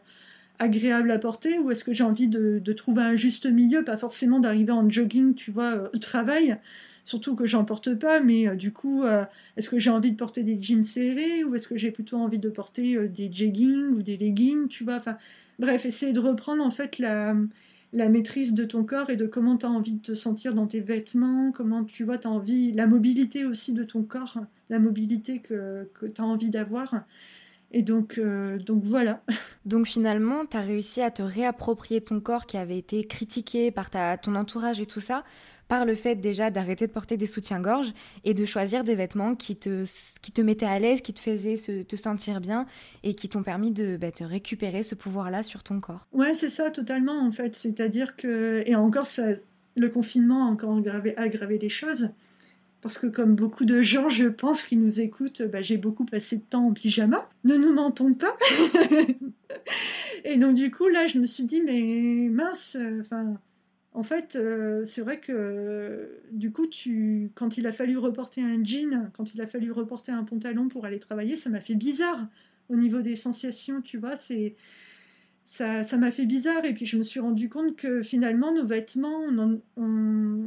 agréables à porter ? Ou est-ce que j'ai envie de, de trouver un juste milieu, pas forcément d'arriver en jogging, tu vois, euh, au travail ? Surtout que j'en porte pas, mais euh, du coup, euh, est-ce que j'ai envie de porter des jeans serrés ? Ou est-ce que j'ai plutôt envie de porter euh, des joggings ou des leggings, tu vois ? Enfin, bref, essayer de reprendre en fait la, la maîtrise de ton corps et de comment tu as envie de te sentir dans tes vêtements, comment tu vois, tu as envie, la mobilité aussi de ton corps, la mobilité que, que tu as envie d'avoir. Et donc, euh, donc voilà. Donc finalement, tu as réussi à te réapproprier ton corps qui avait été critiqué par ta, ton entourage et tout ça, par le fait déjà d'arrêter de porter des soutiens-gorge et de choisir des vêtements qui te, qui te mettaient à l'aise, qui te faisaient se, te sentir bien et qui t'ont permis de bah, te récupérer ce pouvoir-là sur ton corps. Ouais, c'est ça, totalement, en fait. C'est-à-dire que... Et encore, ça, le confinement a encore aggravé, aggravé les choses. Parce que comme beaucoup de gens, je pense, qui nous écoutent, bah, j'ai beaucoup passé de temps en pyjama. Ne nous mentons pas. Et donc, du coup, là, je me suis dit, mais mince, enfin... En fait, euh, c'est vrai que euh, du coup, tu, quand il a fallu reporter un jean, quand il a fallu reporter un pantalon pour aller travailler, ça m'a fait bizarre au niveau des sensations, tu vois. C'est, ça, ça m'a fait bizarre. Et puis, je me suis rendu compte que finalement, nos vêtements, on, en, on,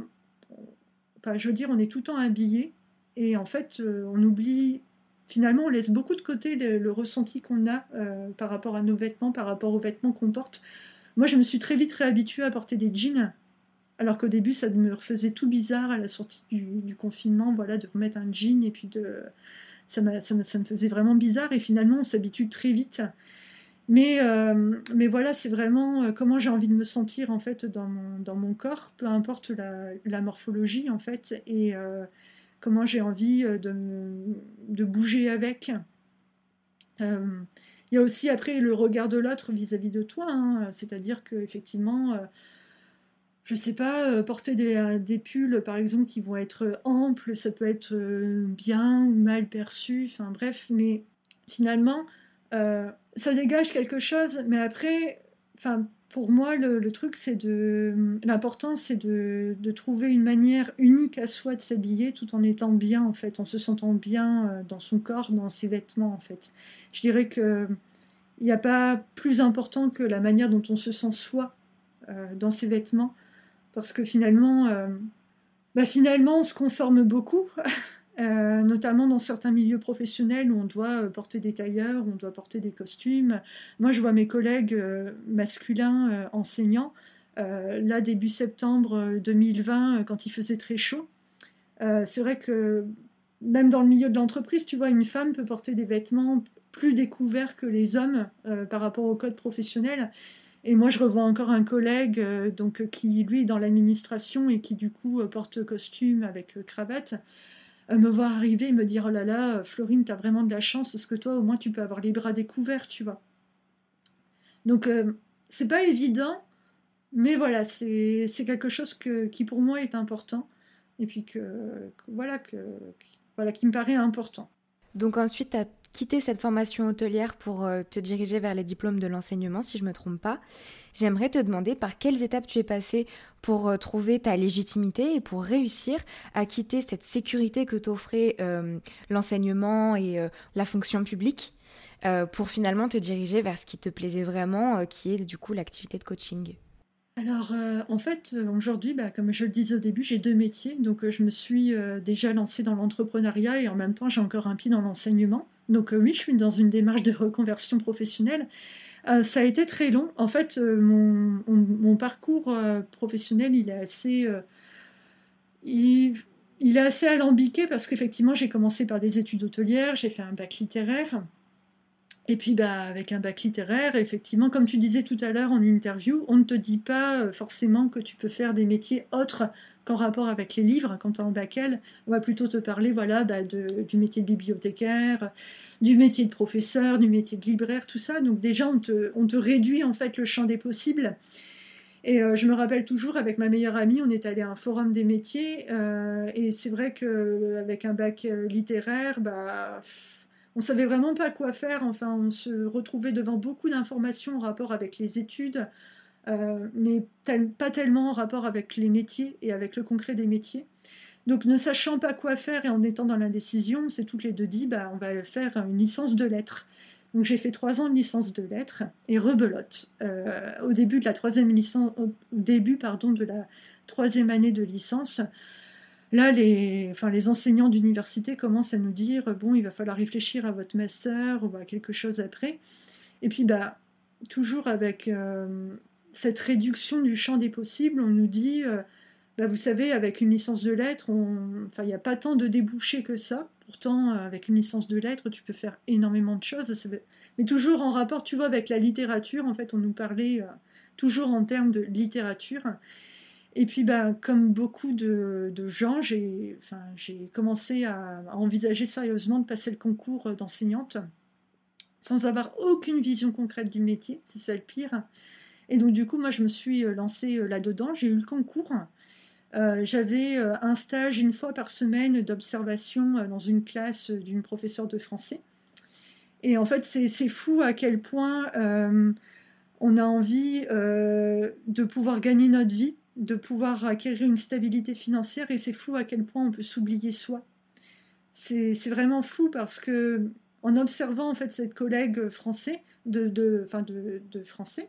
enfin, je veux dire, on est tout le temps habillés. Et en fait, euh, on oublie, finalement, on laisse beaucoup de côté le, le ressenti qu'on a euh, par rapport à nos vêtements, par rapport aux vêtements qu'on porte. Moi, je me suis très vite réhabituée à porter des jeans. Alors qu'au début, ça me refaisait tout bizarre à la sortie du, du confinement, voilà, de remettre un jean et puis de, ça, m'a, ça, m'a, ça me faisait vraiment bizarre. Et finalement, on s'habitue très vite. Mais, euh, mais voilà, c'est vraiment comment j'ai envie de me sentir en fait dans mon, dans mon corps, peu importe la, la morphologie en fait, et euh, comment j'ai envie de, de bouger avec. Euh, Il y a aussi après le regard de l'autre vis-à-vis de toi, hein, c'est-à-dire qu'effectivement, euh, je ne sais pas, euh, porter des, des pulls par exemple qui vont être amples, ça peut être euh, bien ou mal perçu, enfin bref, mais finalement, euh, ça dégage quelque chose, mais après, enfin... Pour moi, le, le truc, c'est de. L'important, c'est de, de trouver une manière unique à soi de s'habiller tout en étant bien, en fait, en se sentant bien dans son corps, dans ses vêtements, en fait. Je dirais qu'il n'y a pas plus important que la manière dont on se sent soi euh, dans ses vêtements, parce que finalement, euh, bah finalement on se conforme beaucoup, euh, notamment dans certains milieux professionnels où on doit porter des tailleurs, où on doit porter des costumes. Moi, je vois mes collègues euh, masculins euh, enseignants, euh, là, début septembre deux mille vingt, quand il faisait très chaud. Euh, c'est vrai que même dans le milieu de l'entreprise, tu vois, une femme peut porter des vêtements plus découverts que les hommes euh, par rapport au code professionnel. Et moi, je revois encore un collègue euh, donc, qui, lui, est dans l'administration et qui, du coup, porte costume avec euh, cravate. Me voir arriver et me dire « Oh là là, Florine, t'as vraiment de la chance parce que toi, au moins, tu peux avoir les bras découverts, tu vois. » Donc, euh, c'est pas évident, mais voilà, c'est, c'est quelque chose que, qui, pour moi, est important et puis que, que, voilà, que, voilà, qui me paraît important. Donc ensuite, t'as quitté cette formation hôtelière pour te diriger vers les diplômes de l'enseignement, si je me trompe pas. J'aimerais te demander par quelles étapes tu es passée pour trouver ta légitimité et pour réussir à quitter cette sécurité que t'offrait euh, l'enseignement et euh, la fonction publique euh, pour finalement te diriger vers ce qui te plaisait vraiment, euh, qui est du coup l'activité de coaching. Alors euh, en fait, aujourd'hui, bah, comme je le disais au début, j'ai deux métiers. Donc euh, je me suis euh, déjà lancée dans l'entrepreneuriat et en même temps, j'ai encore un pied dans l'enseignement. Donc euh, oui, je suis dans une démarche de reconversion professionnelle. Euh, ça a été très long. En fait, euh, mon, on, mon parcours euh, professionnel, il est assez, euh, il, il est assez alambiqué parce qu'effectivement, j'ai commencé par des études hôtelières, j'ai fait un bac littéraire. Et puis bah, avec un bac littéraire, effectivement, comme tu disais tout à l'heure en interview, on ne te dit pas forcément que tu peux faire des métiers autres qu'en rapport avec les livres. Quand tu es en bac L, on va plutôt te parler voilà, bah, de, du métier de bibliothécaire, du métier de professeur, du métier de libraire, tout ça. Donc déjà, on te, on te réduit en fait le champ des possibles. Et euh, je me rappelle toujours, avec ma meilleure amie, on est allé à un forum des métiers. Euh, et c'est vrai qu'avec un bac littéraire, bah... on ne savait vraiment pas quoi faire, enfin on se retrouvait devant beaucoup d'informations en rapport avec les études, euh, mais tel, pas tellement en rapport avec les métiers et avec le concret des métiers. Donc ne sachant pas quoi faire et en étant dans l'indécision, on s'est toutes les deux dit bah, on va faire une licence de lettres. Donc j'ai fait trois ans de licence de lettres et rebelote. Euh, au début de la troisième licence, au début pardon de la troisième année de licence. Là, les, enfin, les enseignants d'université commencent à nous dire « Bon, il va falloir réfléchir à votre master ou à quelque chose après. » Et puis, bah, toujours avec euh, cette réduction du champ des possibles, on nous dit euh, « bah, vous savez, avec une licence de lettres, on, enfin, il n'y a pas tant de débouchés que ça. Pourtant, avec une licence de lettres, tu peux faire énormément de choses. » Mais toujours en rapport, tu vois, avec la littérature. En fait, on nous parlait euh, toujours en termes de littérature. Et puis, bah, comme beaucoup de, de gens, j'ai, enfin, j'ai commencé à, à envisager sérieusement de passer le concours d'enseignante sans avoir aucune vision concrète du métier, c'est ça le pire. Et donc, du coup, moi, je me suis lancée là-dedans, j'ai eu le concours. Euh, j'avais un stage une fois par semaine d'observation dans une classe d'une professeure de français. Et en fait, c'est, c'est fou à quel point euh, on a envie euh, de pouvoir gagner notre vie, de pouvoir acquérir une stabilité financière, et c'est fou à quel point on peut s'oublier soi. C'est, c'est vraiment fou parce que, en observant en fait cette collègue français, de, de, enfin de, de français,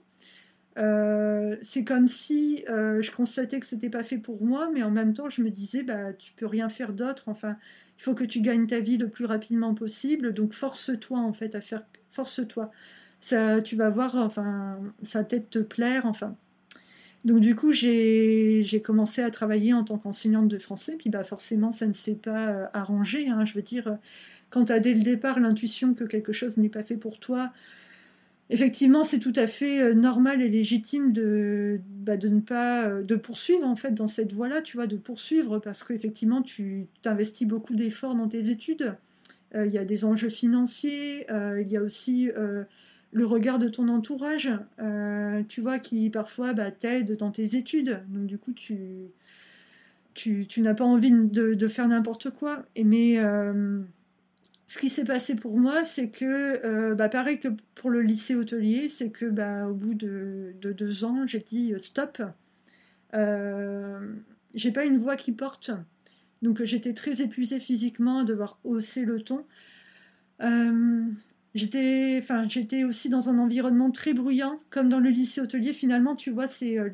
euh, c'est comme si euh, je constatais que c'était pas fait pour moi, mais en même temps je me disais bah tu peux rien faire d'autre. Enfin, il faut que tu gagnes ta vie le plus rapidement possible, donc force-toi en fait à faire, force-toi. Ça, tu vas voir, enfin ça va peut-être te plaire, enfin. Donc du coup, j'ai, j'ai commencé à travailler en tant qu'enseignante de français, puis bah, forcément, ça ne s'est pas euh, arrangé. Hein, je veux dire, quand tu as dès le départ l'intuition que quelque chose n'est pas fait pour toi, effectivement, c'est tout à fait euh, normal et légitime de, bah, de ne pas euh, de poursuivre en fait dans cette voie-là, tu vois, de poursuivre parce qu'effectivement, tu investis beaucoup d'efforts dans tes études. Il euh, y a des enjeux financiers, il euh, y a aussi... Euh, le regard de ton entourage, euh, tu vois, qui parfois bah, t'aide dans tes études. Donc du coup, tu, tu, tu n'as pas envie de, de faire n'importe quoi. Et, mais euh, ce qui s'est passé pour moi, c'est que, euh, bah, pareil que pour le lycée hôtelier, c'est que bah, au bout de, de deux ans, j'ai dit stop. Euh, j'ai pas une voix qui porte. Donc j'étais très épuisée physiquement à devoir hausser le ton. Euh, j'étais, enfin, j'étais aussi dans un environnement très bruyant, comme dans le lycée hôtelier. Finalement, tu vois, c'est euh,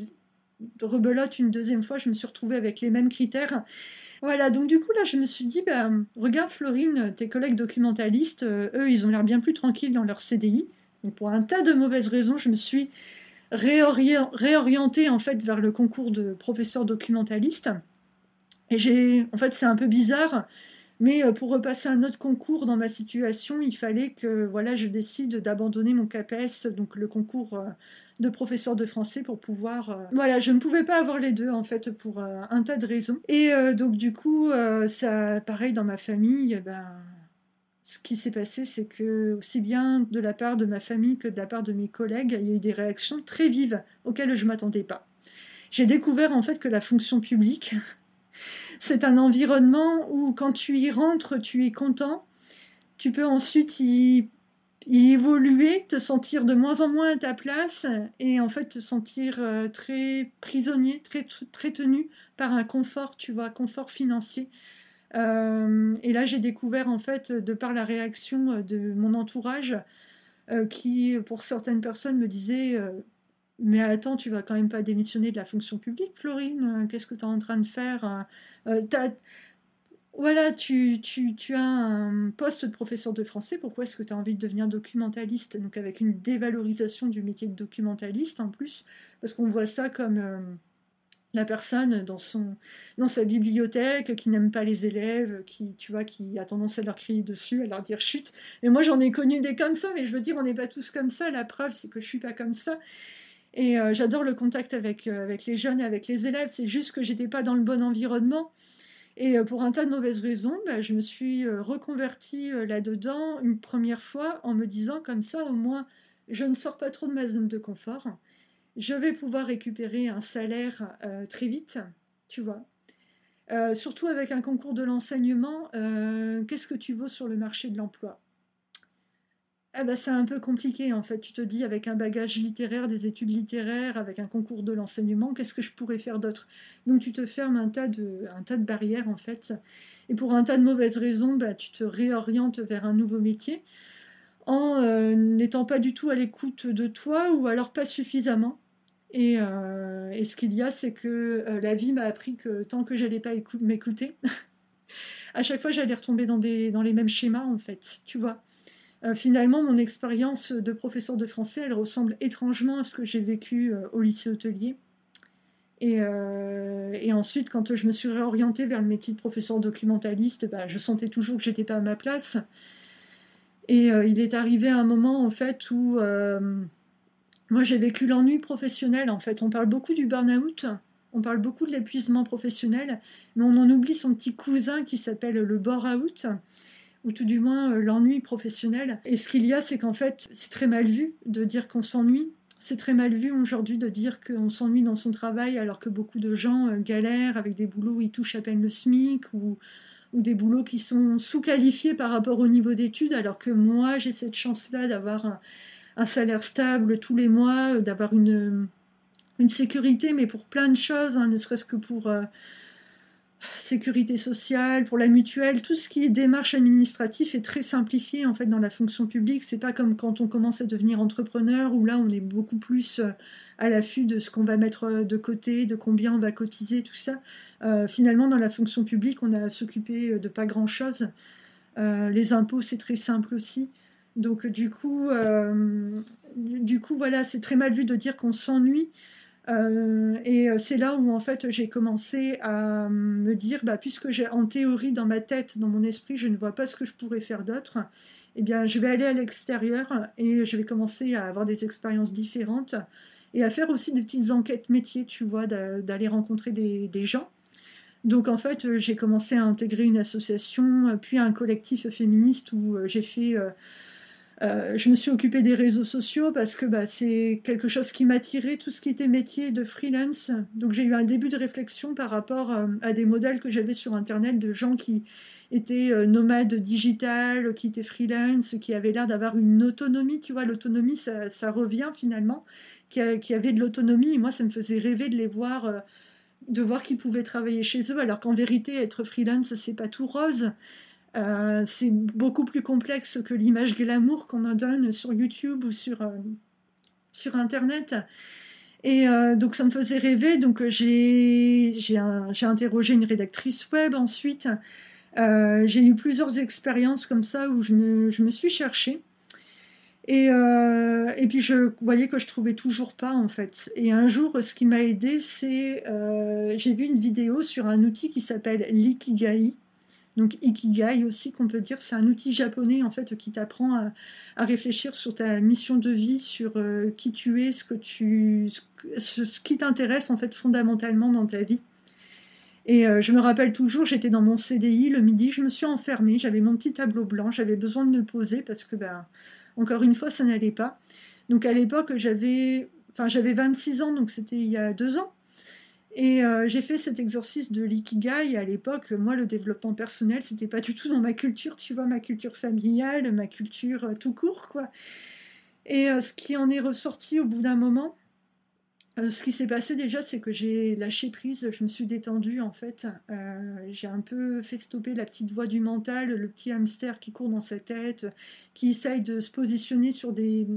rebelote une deuxième fois, je me suis retrouvée avec les mêmes critères. Voilà, donc du coup, là, je me suis dit, bah, regarde Florine, tes collègues documentalistes, euh, eux, ils ont l'air bien plus tranquilles dans leur C D I. Donc pour un tas de mauvaises raisons, je me suis réori- réorientée en fait, vers le concours de professeur documentaliste. Et j'ai, en fait, c'est un peu bizarre, mais pour repasser un autre concours dans ma situation, il fallait que, voilà, je décide d'abandonner mon CAPES, donc le concours de professeur de français, pour pouvoir, euh, voilà, je ne pouvais pas avoir les deux en fait pour euh, un tas de raisons. Et euh, donc du coup, euh, ça, pareil dans ma famille, ben, ce qui s'est passé, c'est que aussi bien de la part de ma famille que de la part de mes collègues, il y a eu des réactions très vives auxquelles je m'attendais pas. J'ai découvert en fait que la fonction publique c'est un environnement où quand tu y rentres, tu es content, tu peux ensuite y, y évoluer, te sentir de moins en moins à ta place et en fait te sentir très prisonnier, très, très tenu par un confort, tu vois, confort financier. Euh, et là, j'ai découvert en fait, de par la réaction de mon entourage, euh, qui pour certaines personnes me disait euh, mais attends, tu vas quand même pas démissionner de la fonction publique, Florine. Qu'est-ce que tu es en train de faire ? euh, Voilà, tu, tu, tu as un poste de professeur de français. Pourquoi est-ce que tu as envie de devenir documentaliste ? Donc avec une dévalorisation du métier de documentaliste en plus, parce qu'on voit ça comme euh, la personne dans, son, dans sa bibliothèque qui n'aime pas les élèves, qui, tu vois, qui a tendance à leur crier dessus, à leur dire chut. Mais moi, j'en ai connu des comme ça, mais je veux dire, on n'est pas tous comme ça. La preuve, c'est que je suis pas comme ça. Et euh, j'adore le contact avec, euh, avec les jeunes et avec les élèves, c'est juste que j'étais pas dans le bon environnement. Et euh, pour un tas de mauvaises raisons, bah, je me suis euh, reconvertie euh, là-dedans une première fois en me disant comme ça, au moins, je ne sors pas trop de ma zone de confort. Je vais pouvoir récupérer un salaire euh, très vite, tu vois. Euh, surtout avec un concours de l'enseignement, euh, qu'est-ce que tu vaux sur le marché de l'emploi ? Ah bah c'est un peu compliqué en fait, tu te dis avec un bagage littéraire, des études littéraires, avec un concours de l'enseignement, qu'est-ce que je pourrais faire d'autre ? Donc tu te fermes un tas de, un tas de barrières en fait, et pour un tas de mauvaises raisons, bah, tu te réorientes vers un nouveau métier, en euh, n'étant pas du tout à l'écoute de toi, ou alors pas suffisamment. Et, euh, et ce qu'il y a, c'est que euh, la vie m'a appris que tant que j'allais pas écou- m'écouter, à chaque fois j'allais retomber dans, des, dans les mêmes schémas en fait, tu vois. Euh, finalement, mon expérience de professeur de français, elle ressemble étrangement à ce que j'ai vécu euh, au lycée hôtelier. Et, euh, et ensuite, quand je me suis réorientée vers le métier de professeur documentaliste, bah, je sentais toujours que j'étais pas à ma place. Et euh, il est arrivé un moment, en fait, où euh, moi, j'ai vécu l'ennui professionnel, en fait. On parle beaucoup du burn-out, on parle beaucoup de l'épuisement professionnel, mais on en oublie son petit cousin qui s'appelle le bore-out, ou tout du moins euh, l'ennui professionnel. Et ce qu'il y a, c'est qu'en fait, c'est très mal vu de dire qu'on s'ennuie. C'est très mal vu aujourd'hui de dire qu'on s'ennuie dans son travail, alors que beaucoup de gens euh, galèrent avec des boulots où ils touchent à peine le SMIC, ou, ou des boulots qui sont sous-qualifiés par rapport au niveau d'études, alors que moi, j'ai cette chance-là d'avoir un, un salaire stable tous les mois, euh, d'avoir une, une sécurité, mais pour plein de choses, hein, ne serait-ce que pour... Euh, sécurité sociale, pour la mutuelle, tout ce qui est démarche administrative est très simplifié en fait dans la fonction publique. C'est pas comme quand on commence à devenir entrepreneur où là on est beaucoup plus à l'affût de ce qu'on va mettre de côté, de combien on va cotiser, tout ça. Euh, finalement dans la fonction publique on a à s'occuper de pas grand chose. Euh, les impôts c'est très simple aussi. Donc du coup, euh, du coup voilà, c'est très mal vu de dire qu'on s'ennuie. Euh, et c'est là où en fait j'ai commencé à me dire bah, puisque j'ai en théorie dans ma tête, dans mon esprit, je ne vois pas ce que je pourrais faire d'autre, eh bien je vais aller à l'extérieur et je vais commencer à avoir des expériences différentes et à faire aussi des petites enquêtes métiers, tu vois, d'aller rencontrer des, des gens. Donc en fait j'ai commencé à intégrer une association puis un collectif féministe où j'ai fait... Euh, Euh, je me suis occupée des réseaux sociaux parce que bah, c'est quelque chose qui m'attirait, tout ce qui était métier de freelance. Donc j'ai eu un début de réflexion par rapport euh, à des modèles que j'avais sur Internet de gens qui étaient euh, nomades digitales, qui étaient freelance, qui avaient l'air d'avoir une autonomie. Tu vois, l'autonomie, ça, ça revient finalement, qui, a, qui avaient de l'autonomie. Et moi, ça me faisait rêver de les voir... Euh, de voir qu'ils pouvaient travailler chez eux, alors qu'en vérité, être freelance, c'est pas tout rose. Euh, c'est beaucoup plus complexe que l'image glamour qu'on en donne sur YouTube ou sur, euh, sur Internet. Et euh, donc, ça me faisait rêver. Donc, j'ai, j'ai, un, j'ai interrogé une rédactrice web ensuite. Euh, j'ai eu plusieurs expériences comme ça où je me, je me suis cherchée. Et, euh, et puis je voyais que je trouvais toujours pas en fait. Et un jour, ce qui m'a aidée, c'est euh, j'ai vu une vidéo sur un outil qui s'appelle l'Ikigai. Donc Ikigai aussi qu'on peut dire, c'est un outil japonais en fait qui t'apprend à, à réfléchir sur ta mission de vie, sur euh, qui tu es, ce que tu, ce, ce qui t'intéresse en fait fondamentalement dans ta vie. Et euh, je me rappelle toujours, j'étais dans mon C D I le midi, je me suis enfermée, j'avais mon petit tableau blanc, j'avais besoin de me poser parce que ben encore une fois, ça n'allait pas. Donc à l'époque, j'avais, enfin, j'avais vingt-six ans, donc c'était il y a deux ans. Et euh, j'ai fait cet exercice de l'ikigai. À l'époque, moi, le développement personnel, c'était pas du tout dans ma culture, tu vois, ma culture familiale, ma culture euh, tout court, quoi. Et euh, ce qui en est ressorti au bout d'un moment, euh, ce qui s'est passé déjà, c'est que j'ai lâché prise, je me suis détendue, en fait. Euh, j'ai un peu fait stopper la petite voix du mental, le petit hamster qui court dans sa tête, qui essaye de se positionner sur des,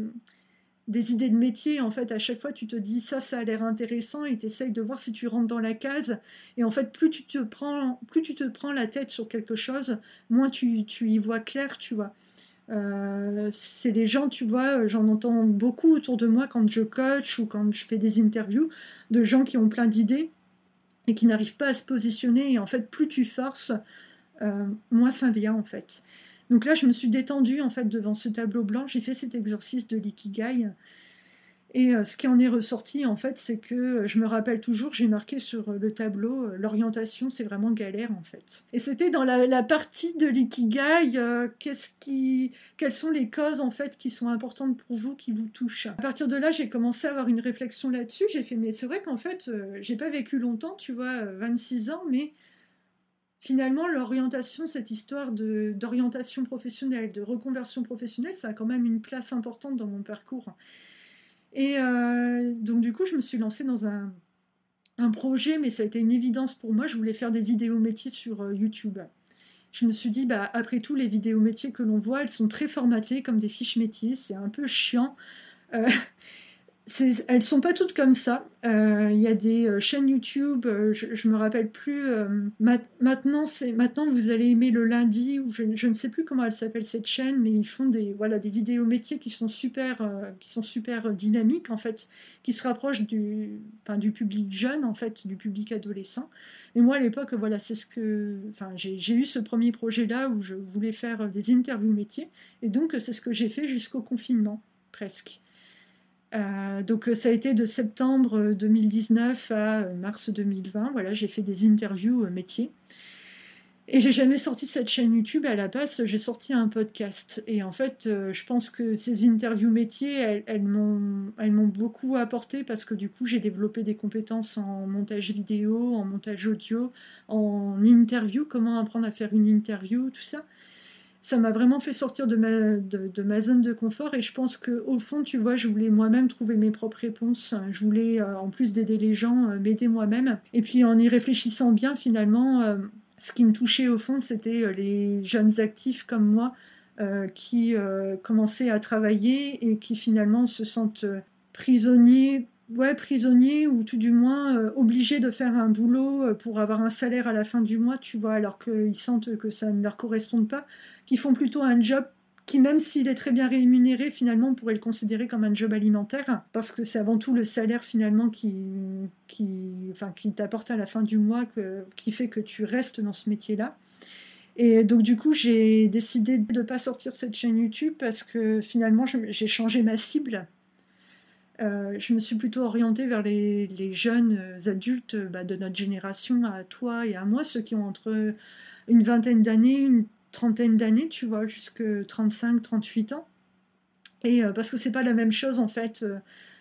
des idées de métier. En fait, à chaque fois, tu te dis « ça, ça a l'air intéressant » et tu essayes de voir si tu rentres dans la case. Et en fait, plus tu te prends, plus tu te prends la tête sur quelque chose, moins tu, tu y vois clair, tu vois. Euh, c'est les gens, tu vois, j'en entends beaucoup autour de moi quand je coach ou quand je fais des interviews de gens qui ont plein d'idées et qui n'arrivent pas à se positionner. Et en fait, plus tu forces, euh, moins ça vient en fait. Donc là, je me suis détendue en fait devant ce tableau blanc. J'ai fait cet exercice de l'ikigai. Et euh, ce qui en est ressorti en fait, c'est que je me rappelle toujours, j'ai marqué sur le tableau, euh, l'orientation c'est vraiment galère en fait. Et c'était dans la, la partie de l'ikigai, euh, qu'est-ce qui, quelles sont les causes en fait qui sont importantes pour vous, qui vous touchent. À partir de là, j'ai commencé à avoir une réflexion là-dessus, j'ai fait mais c'est vrai qu'en fait, euh, j'ai pas vécu longtemps, tu vois, vingt-six ans, mais finalement l'orientation, cette histoire de, d'orientation professionnelle, de reconversion professionnelle, ça a quand même une place importante dans mon parcours. Et euh, donc du coup, je me suis lancée dans un, un projet, mais ça a été une évidence pour moi, je voulais faire des vidéos métiers sur euh, YouTube. Je me suis dit, bah, après tout, les vidéos métiers que l'on voit, elles sont très formatées comme des fiches métiers, c'est un peu chiant. Euh, c'est, elles ne sont pas toutes comme ça. Il euh, y a des euh, chaînes YouTube, euh, je ne me rappelle plus, euh, ma- maintenant, c'est, maintenant vous allez aimer le lundi, ou je, je ne sais plus comment elle s'appelle cette chaîne, mais ils font des, voilà, des vidéos métiers qui sont super, euh, qui sont super dynamiques, en fait, qui se rapprochent du, enfin, du public jeune, en fait, du public adolescent. Et moi, à l'époque, voilà, c'est ce que, enfin, j'ai, j'ai eu ce premier projet-là où je voulais faire des interviews métiers, et donc c'est ce que j'ai fait jusqu'au confinement, presque. Euh, donc ça a été de septembre deux mille dix-neuf à mars deux mille vingt, voilà, j'ai fait des interviews euh, métiers et j'ai jamais sorti cette chaîne YouTube. À la base, j'ai sorti un podcast et en fait euh, je pense que ces interviews métiers elles, elles, m'ont, elles m'ont beaucoup apporté parce que du coup j'ai développé des compétences en montage vidéo, en montage audio, en interview, comment apprendre à faire une interview, tout ça. Ça m'a vraiment fait sortir de ma, de, de ma zone de confort et je pense qu'au fond, tu vois, je voulais moi-même trouver mes propres réponses. Je voulais, euh, en plus d'aider les gens, euh, m'aider moi-même. Et puis en y réfléchissant bien, finalement, euh, ce qui me touchait au fond, c'était les jeunes actifs comme moi euh, qui euh, commençaient à travailler et qui finalement se sentent prisonniers, ouais, prisonniers ou tout du moins euh, obligés de faire un boulot euh, pour avoir un salaire à la fin du mois, tu vois, alors qu'ils sentent que ça ne leur correspond pas, qu'ils font plutôt un job qui, même s'il est très bien rémunéré, finalement, on pourrait le considérer comme un job alimentaire, parce que c'est avant tout le salaire, finalement, qui, qui, enfin, qui t'apporte à la fin du mois, que, qui fait que tu restes dans ce métier-là. Et donc, du coup, j'ai décidé de ne pas sortir cette chaîne YouTube parce que, finalement, je, j'ai changé ma cible. Euh, je me suis plutôt orientée vers les, les jeunes adultes bah, de notre génération, à toi et à moi, ceux qui ont entre une vingtaine d'années, une trentaine d'années, tu vois, jusqu'à trente-cinq, trente-huit ans. Et euh, parce que c'est pas la même chose en fait euh,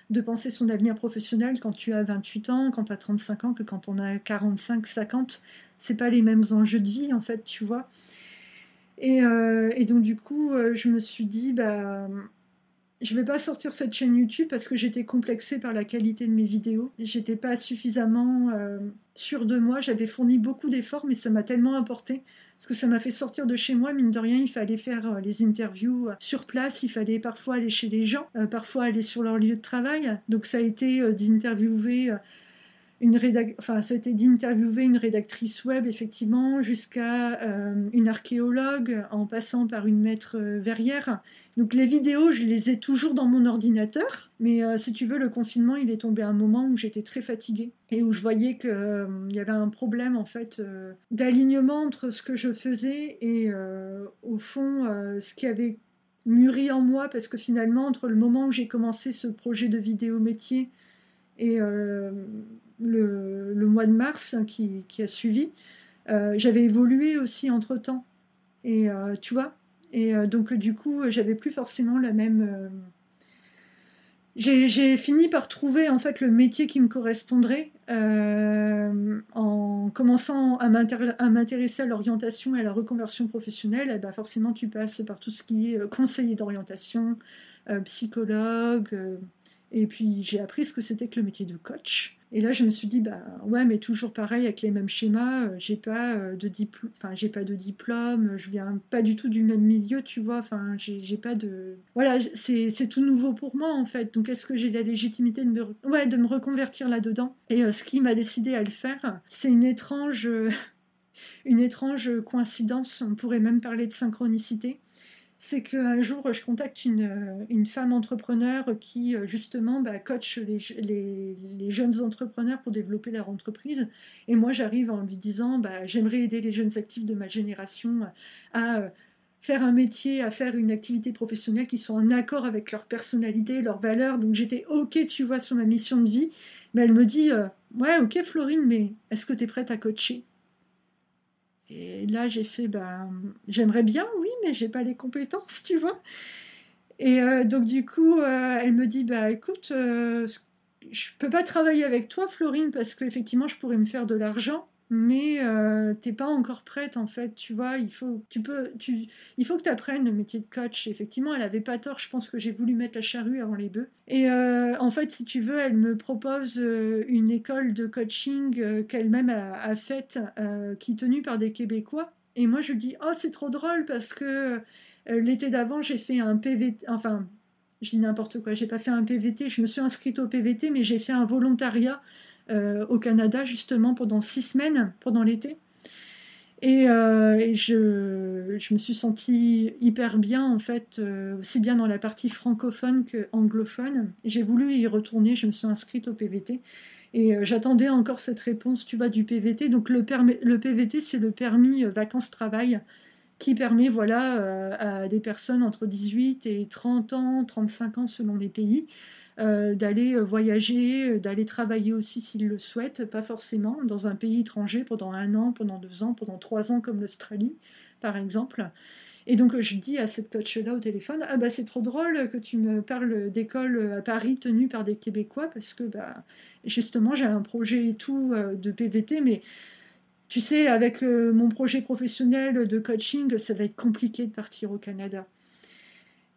de penser son avenir professionnel quand tu as vingt-huit ans, quand tu as trente-cinq ans, que quand on a quarante-cinq, cinquante, c'est pas les mêmes enjeux de vie en fait, tu vois. Et, euh, et donc du coup, euh, je me suis dit, bah, je vais pas sortir cette chaîne YouTube parce que j'étais complexée par la qualité de mes vidéos. J'étais pas suffisamment euh, sûre de moi. J'avais fourni beaucoup d'efforts, mais ça m'a tellement apporté. Parce que ça m'a fait sortir de chez moi. Mine de rien, il fallait faire euh, les interviews euh, sur place. Il fallait parfois aller chez les gens, euh, parfois aller sur leur lieu de travail. Donc ça a été euh, d'interviewer... Euh, Une rédac... enfin, ça a été d'interviewer une rédactrice web, effectivement, jusqu'à euh, une archéologue, en passant par une maître euh, verrière. Donc les vidéos, je les ai toujours dans mon ordinateur. Mais euh, si tu veux, le confinement, il est tombé à un moment où j'étais très fatiguée et où je voyais qu'il euh, y avait un problème, en fait, euh, d'alignement entre ce que je faisais et, euh, au fond, euh, ce qui avait mûri en moi. Parce que finalement, entre le moment où j'ai commencé ce projet de vidéo métier et... Euh, Le, le mois de mars qui, qui a suivi, euh, j'avais évolué aussi entre-temps. Et euh, tu vois, et euh, donc du coup, j'avais plus forcément la même... Euh... J'ai, j'ai fini par trouver en fait le métier qui me correspondrait euh, en commençant à, m'intér- à m'intéresser à l'orientation et à la reconversion professionnelle. Et ben forcément, tu passes par tout ce qui est conseiller d'orientation, euh, psychologue... Euh, et puis j'ai appris ce que c'était que le métier de coach. Et là, je me suis dit, bah ouais, mais toujours pareil, avec les mêmes schémas, euh, j'ai pas euh, de dipl- enfin, j'ai pas de diplôme, je viens pas du tout du même milieu, tu vois, enfin, j'ai, j'ai pas de... Voilà, c'est, c'est tout nouveau pour moi, en fait, donc est-ce que j'ai la légitimité de me, re- ouais, de me reconvertir là-dedans ? Et euh, ce qui m'a décidé à le faire, c'est une étrange, une étrange coïncidence, on pourrait même parler de synchronicité. C'est qu'un jour, je contacte une, une femme entrepreneur qui, justement, bah, coach les, les, les jeunes entrepreneurs pour développer leur entreprise. Et moi, j'arrive en lui disant, bah, j'aimerais aider les jeunes actifs de ma génération à faire un métier, à faire une activité professionnelle qui soit en accord avec leur personnalité, leurs valeurs. Donc, j'étais OK, tu vois, sur ma mission de vie. Mais elle me dit, euh, ouais, OK, Florine, mais est-ce que tu es prête à coacher ? Et là, j'ai fait, ben, j'aimerais bien, oui, mais j'ai pas les compétences, tu vois. Et euh, donc, du coup, euh, elle me dit, bah, écoute, euh, je peux pas travailler avec toi, Florine, parce qu'effectivement, je pourrais me faire de l'argent, mais euh, t'es pas encore prête, en fait, tu vois. Il faut, tu peux, tu, il faut que t'apprennes le métier de coach. Et effectivement, elle avait pas tort. Je pense que j'ai voulu mettre la charrue avant les bœufs. Et euh, en fait, si tu veux, elle me propose euh, une école de coaching euh, qu'elle-même a, a faite, euh, qui est tenue par des Québécois. Et moi, je dis, oh, c'est trop drôle parce que euh, l'été d'avant, j'ai fait un P V T. Enfin, je dis n'importe quoi. J'ai pas fait un P V T. Je me suis inscrite au P V T, mais j'ai fait un volontariat Euh, au Canada justement pendant six semaines pendant l'été et, euh, et je, je me suis sentie hyper bien en fait, euh, aussi bien dans la partie francophone que anglophone. J'ai voulu y retourner, je me suis inscrite au P V T et euh, j'attendais encore cette réponse, tu vois, du P V T. Donc le, permi- le P V T, c'est le permis euh, vacances-travail qui permet, voilà, euh, à des personnes entre dix-huit et trente ans, trente-cinq ans selon les pays, Euh, d'aller voyager, d'aller travailler aussi s'ils le souhaitent, pas forcément, dans un pays étranger pendant un an, pendant deux ans, pendant trois ans, comme l'Australie, par exemple. Et donc, je dis à cette coach-là au téléphone, « Ah bah c'est trop drôle que tu me parles d'école à Paris tenue par des Québécois, parce que bah, justement, j'ai un projet et tout de P V T, mais... » Tu sais, avec euh, mon projet professionnel de coaching, ça va être compliqué de partir au Canada. »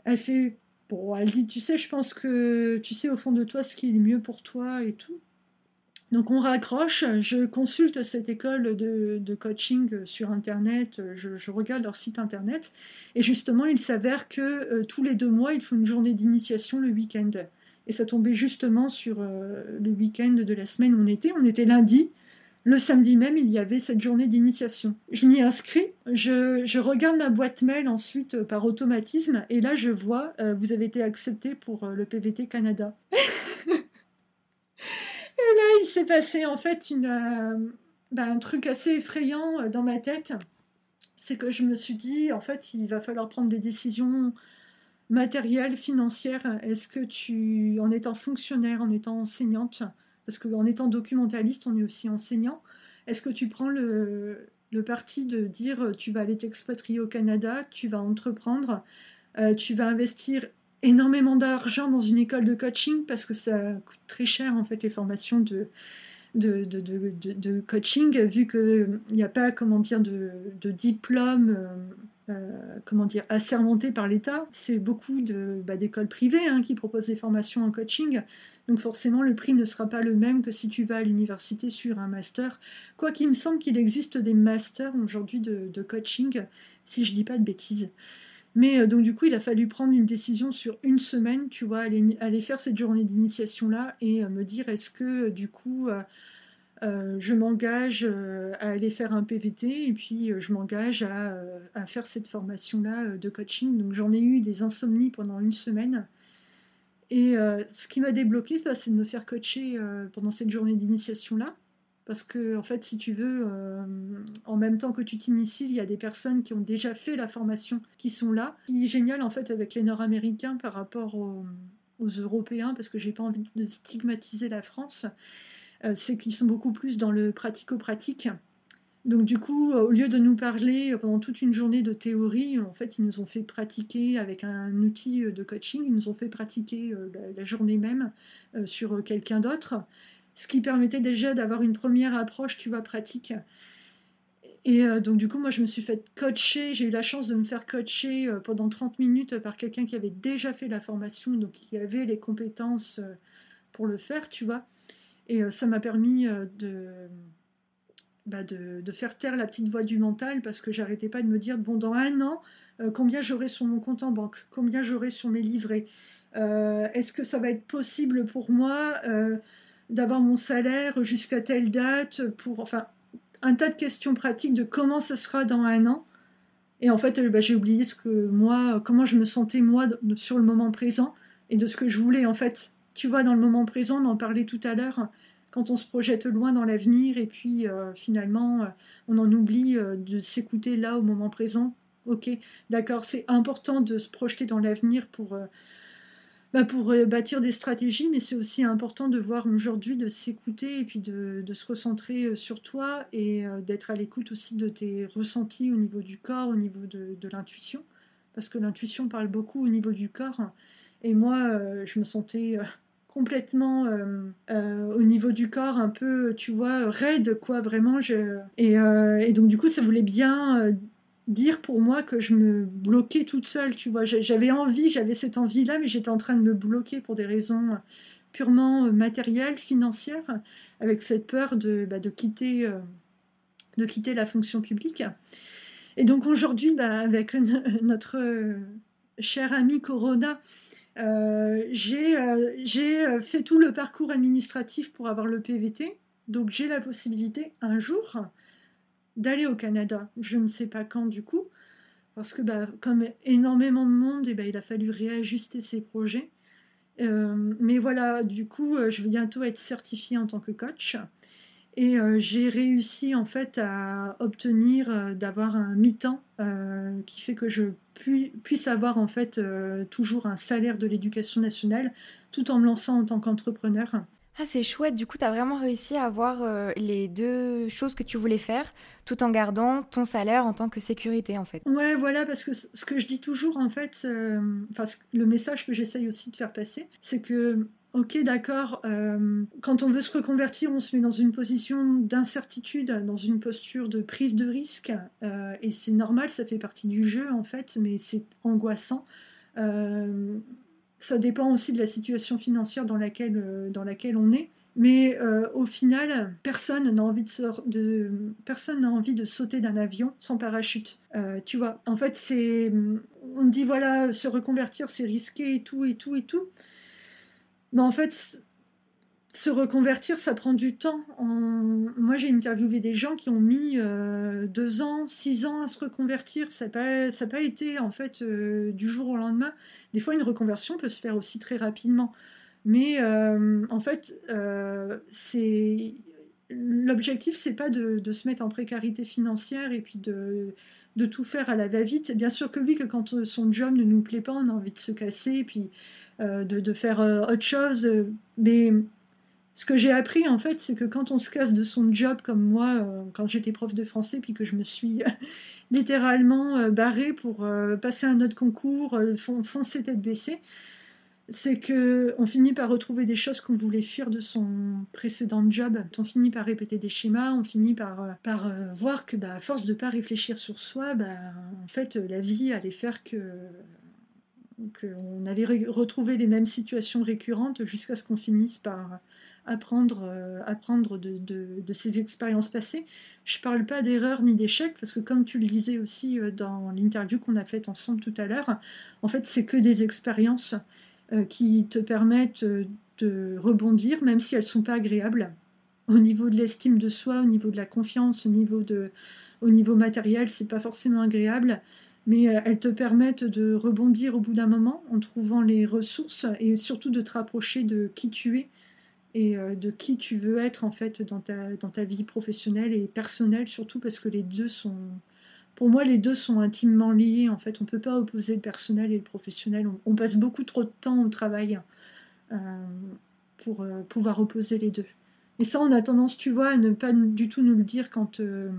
Elle fait, bon, elle dit, tu sais, je pense que tu sais au fond de toi ce qui est le mieux pour toi et tout. Donc on raccroche, je consulte cette école de, de coaching sur Internet, je, je regarde leur site Internet, et justement, il s'avère que euh, tous les deux mois, ils font une journée d'initiation le week-end. Et ça tombait justement sur euh, le week-end de la semaine où on était, on était lundi. Le samedi même, il y avait cette journée d'initiation. Je m'y inscris, je, je regarde ma boîte mail ensuite euh, par automatisme, et là je vois, euh, vous avez été accepté pour euh, le P V T Canada. Et là, il s'est passé en fait une, euh, ben, un truc assez effrayant euh, dans ma tête. C'est que je me suis dit, en fait, il va falloir prendre des décisions matérielles, financières. Est-ce que tu, en étant fonctionnaire, en étant enseignante, parce qu'en étant documentaliste, on est aussi enseignant, est-ce que tu prends le, le parti de dire tu vas aller t'expatrier au Canada, tu vas entreprendre, euh, tu vas investir énormément d'argent dans une école de coaching parce que ça coûte très cher en fait les formations de, de, de, de, de, de coaching, vu qu'il n'y a pas comment dire, de, de diplôme euh, comment dire, assermenté par l'État. C'est beaucoup de, bah, d'écoles privées hein, qui proposent des formations en coaching. Donc forcément, le prix ne sera pas le même que si tu vas à l'université sur un master. Quoiqu'il me semble qu'il existe des masters aujourd'hui de, de coaching, si je ne dis pas de bêtises. Mais donc du coup, il a fallu prendre une décision sur une semaine, tu vois, aller, aller faire cette journée d'initiation-là et me dire est-ce que du coup, euh, je m'engage à aller faire un P V T et puis je m'engage à, à faire cette formation-là de coaching. Donc j'en ai eu des insomnies pendant une semaine. Et euh, ce qui m'a débloqué, c'est de me faire coacher euh, pendant cette journée d'initiation-là. Parce que, en fait, si tu veux, euh, en même temps que tu t'inities, il y a des personnes qui ont déjà fait la formation qui sont là. Ce qui est génial, en fait, avec les Nord-Américains par rapport aux, aux Européens, parce que j'ai pas envie de stigmatiser la France, euh, c'est qu'ils sont beaucoup plus dans le pratico-pratique. Donc du coup, au lieu de nous parler pendant toute une journée de théorie, en fait, ils nous ont fait pratiquer avec un outil de coaching, ils nous ont fait pratiquer la journée même sur quelqu'un d'autre, ce qui permettait déjà d'avoir une première approche, tu vois, pratique. Et donc du coup, moi, je me suis fait coacher, j'ai eu la chance de me faire coacher pendant trente minutes par quelqu'un qui avait déjà fait la formation, donc qui avait les compétences pour le faire, tu vois. Et ça m'a permis de... Bah de, de faire taire la petite voix du mental, parce que j'arrêtais pas de me dire bon, dans un an, euh, combien j'aurai sur mon compte en banque, combien j'aurai sur mes livrets, euh, est-ce que ça va être possible pour moi euh, d'avoir mon salaire jusqu'à telle date, pour, enfin, un tas de questions pratiques de comment ça sera dans un an. Et en fait, euh, bah, j'ai oublié ce que moi, comment je me sentais moi de, sur le moment présent et de ce que je voulais en fait. Tu vois, dans le moment présent, on en parlait tout à l'heure. Quand on se projette loin dans l'avenir et puis euh, finalement, euh, on en oublie euh, de s'écouter là au moment présent. Ok, d'accord, c'est important de se projeter dans l'avenir pour, euh, bah pour euh, bâtir des stratégies, mais c'est aussi important de voir aujourd'hui, de s'écouter et puis de, de se recentrer sur toi et euh, d'être à l'écoute aussi de tes ressentis au niveau du corps, au niveau de, de l'intuition, parce que l'intuition parle beaucoup au niveau du corps. Et moi, euh, je me sentais... Euh, complètement euh, euh, au niveau du corps, un peu, tu vois, raide, quoi, vraiment. Je... Et, euh, et donc, du coup, ça voulait bien euh, dire pour moi que je me bloquais toute seule, tu vois. J'avais envie, j'avais cette envie-là, mais j'étais en train de me bloquer pour des raisons purement matérielles, financières, avec cette peur de, bah, de, quitter, euh, de quitter la fonction publique. Et donc, aujourd'hui, bah, avec une, notre euh, chère amie Corona, Euh, j'ai, euh, j'ai fait tout le parcours administratif pour avoir le P V T, donc j'ai la possibilité un jour d'aller au Canada. Je ne sais pas quand du coup, parce que bah, comme énormément de monde, et bah, il a fallu réajuster ses projets. Euh, mais voilà, du coup, je vais bientôt être certifiée en tant que coach. Et euh, j'ai réussi en fait à obtenir euh, d'avoir un mi-temps euh, qui fait que je pu- puisse avoir en fait euh, toujours un salaire de l'Éducation nationale tout en me lançant en tant qu'entrepreneur. Ah, c'est chouette, du coup tu as vraiment réussi à avoir euh, les deux choses que tu voulais faire tout en gardant ton salaire en tant que sécurité en fait. Ouais, voilà, parce que c- ce que je dis toujours en fait, euh, enfin, c- le message que j'essaye aussi de faire passer, c'est que ok, d'accord, euh, quand on veut se reconvertir, on se met dans une position d'incertitude, dans une posture de prise de risque, euh, et c'est normal, ça fait partie du jeu en fait, mais c'est angoissant. Euh, ça dépend aussi de la situation financière dans laquelle, euh, dans laquelle on est, mais euh, au final, personne n'a envie de, sor- de, personne n'a envie de sauter d'un avion sans parachute, euh, tu vois. En fait, c'est, on dit voilà, se reconvertir, c'est risqué et tout, et tout, et tout. Ben en fait, se reconvertir, ça prend du temps. En... Moi, j'ai interviewé des gens qui ont mis euh, deux ans, six ans à se reconvertir. Ça n'a pas, ça pas été, en fait, euh, du jour au lendemain. Des fois, une reconversion peut se faire aussi très rapidement. Mais, euh, en fait, euh, c'est... l'objectif, c'est pas de, de se mettre en précarité financière et puis de... de tout faire à la va-vite. Bien sûr que oui, que quand son job ne nous plaît pas, on a envie de se casser, puis euh, de, de faire euh, autre chose, mais Ce que j'ai appris, en fait, c'est que quand on se casse de son job, comme moi, euh, quand j'étais prof de français, puis que je me suis littéralement euh, barrée pour euh, passer un autre concours, euh, fon- foncer tête baissée, c'est qu'on finit par retrouver des choses qu'on voulait fuir de son précédent job. On finit par répéter des schémas, on finit par, par euh, voir que, bah, à force de ne pas réfléchir sur soi, bah, en fait, la vie allait faire que... qu'on allait re- retrouver les mêmes situations récurrentes jusqu'à ce qu'on finisse par apprendre, euh, apprendre de, de, de ces expériences passées. Je ne parle pas d'erreurs ni d'échecs, parce que comme tu le disais aussi dans l'interview qu'on a faite ensemble tout à l'heure, en fait, c'est que des expériences euh, qui te permettent de rebondir, même si elles ne sont pas agréables. Au niveau de l'estime de soi, au niveau de la confiance, au niveau, de, au niveau matériel, ce n'est pas forcément agréable. Mais elles te permettent de rebondir au bout d'un moment en trouvant les ressources et surtout de te rapprocher de qui tu es et de qui tu veux être en fait dans ta, dans ta vie professionnelle et personnelle, surtout parce que les deux sont, pour moi, les deux sont intimement liés. En fait, on ne peut pas opposer le personnel et le professionnel. On, on passe beaucoup trop de temps au travail euh, pour euh, pouvoir opposer les deux. Et ça, on a tendance, tu vois, à ne pas du tout nous le dire quand... Euh,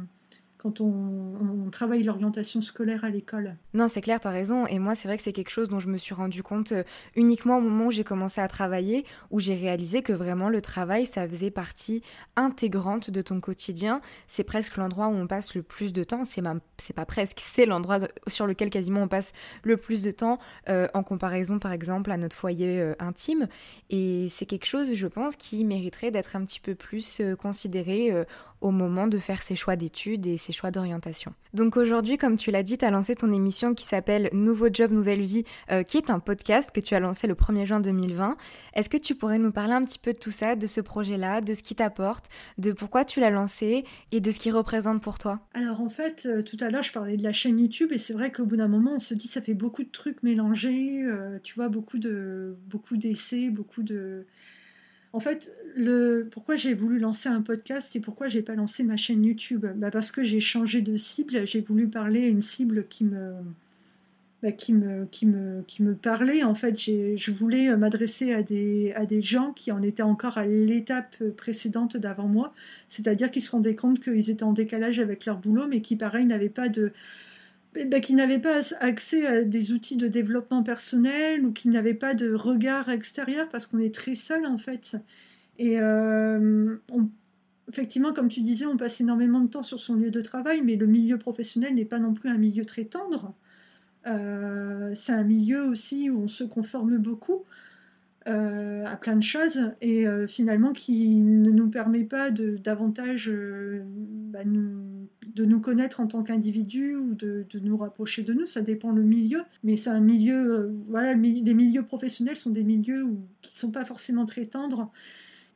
quand on, on travaille l'orientation scolaire à l'école. Non, c'est clair, t'as raison. Et moi, c'est vrai que c'est quelque chose dont je me suis rendu compte uniquement au moment où j'ai commencé à travailler, où j'ai réalisé que vraiment le travail, ça faisait partie intégrante de ton quotidien. C'est presque l'endroit où on passe le plus de temps. C'est, ma, c'est pas presque, c'est l'endroit sur lequel quasiment on passe le plus de temps euh, en comparaison, par exemple, à notre foyer euh, intime. Et c'est quelque chose, je pense, qui mériterait d'être un petit peu plus euh, considéré euh, au moment de faire ses choix d'études et ses choix d'orientation. Donc aujourd'hui, comme tu l'as dit, tu as lancé ton émission qui s'appelle Nouveau Job, Nouvelle Vie, euh, qui est un podcast que tu as lancé le premier juin deux mille vingt. Est-ce que tu pourrais nous parler un petit peu de tout ça, de ce projet-là, de ce qui t'apporte, de pourquoi tu l'as lancé et de ce qu'il représente pour toi ? Alors en fait, euh, tout à l'heure, je parlais de la chaîne YouTube et c'est vrai qu'au bout d'un moment, on se dit ça fait beaucoup de trucs mélangés, euh, tu vois, beaucoup de, beaucoup d'essais, beaucoup de... En fait, le, pourquoi j'ai voulu lancer un podcast et pourquoi j'ai pas lancé ma chaîne YouTube, bah parce que j'ai changé de cible, j'ai voulu parler à une cible qui me, bah qui me, qui me, qui me parlait. En fait, j'ai, je voulais m'adresser à des, à des gens qui en étaient encore à l'étape précédente d'avant moi, c'est-à-dire qui se rendaient compte qu'ils étaient en décalage avec leur boulot, mais qui, pareil, n'avaient pas de... Bah, qui n'avaient pas accès à des outils de développement personnel ou qui n'avaient pas de regard extérieur parce qu'on est très seul en fait. Et euh, on, effectivement, comme tu disais, on passe énormément de temps sur son lieu de travail, mais le milieu professionnel n'est pas non plus un milieu très tendre. Euh, c'est un milieu aussi où on se conforme beaucoup euh, à plein de choses et euh, finalement qui ne nous permet pas de, davantage euh, bah, nous... de nous connaître en tant qu'individu ou de, de nous rapprocher de nous, ça dépend le milieu, mais c'est un milieu, euh, voilà, les milieux professionnels sont des milieux où, qui ne sont pas forcément très tendres,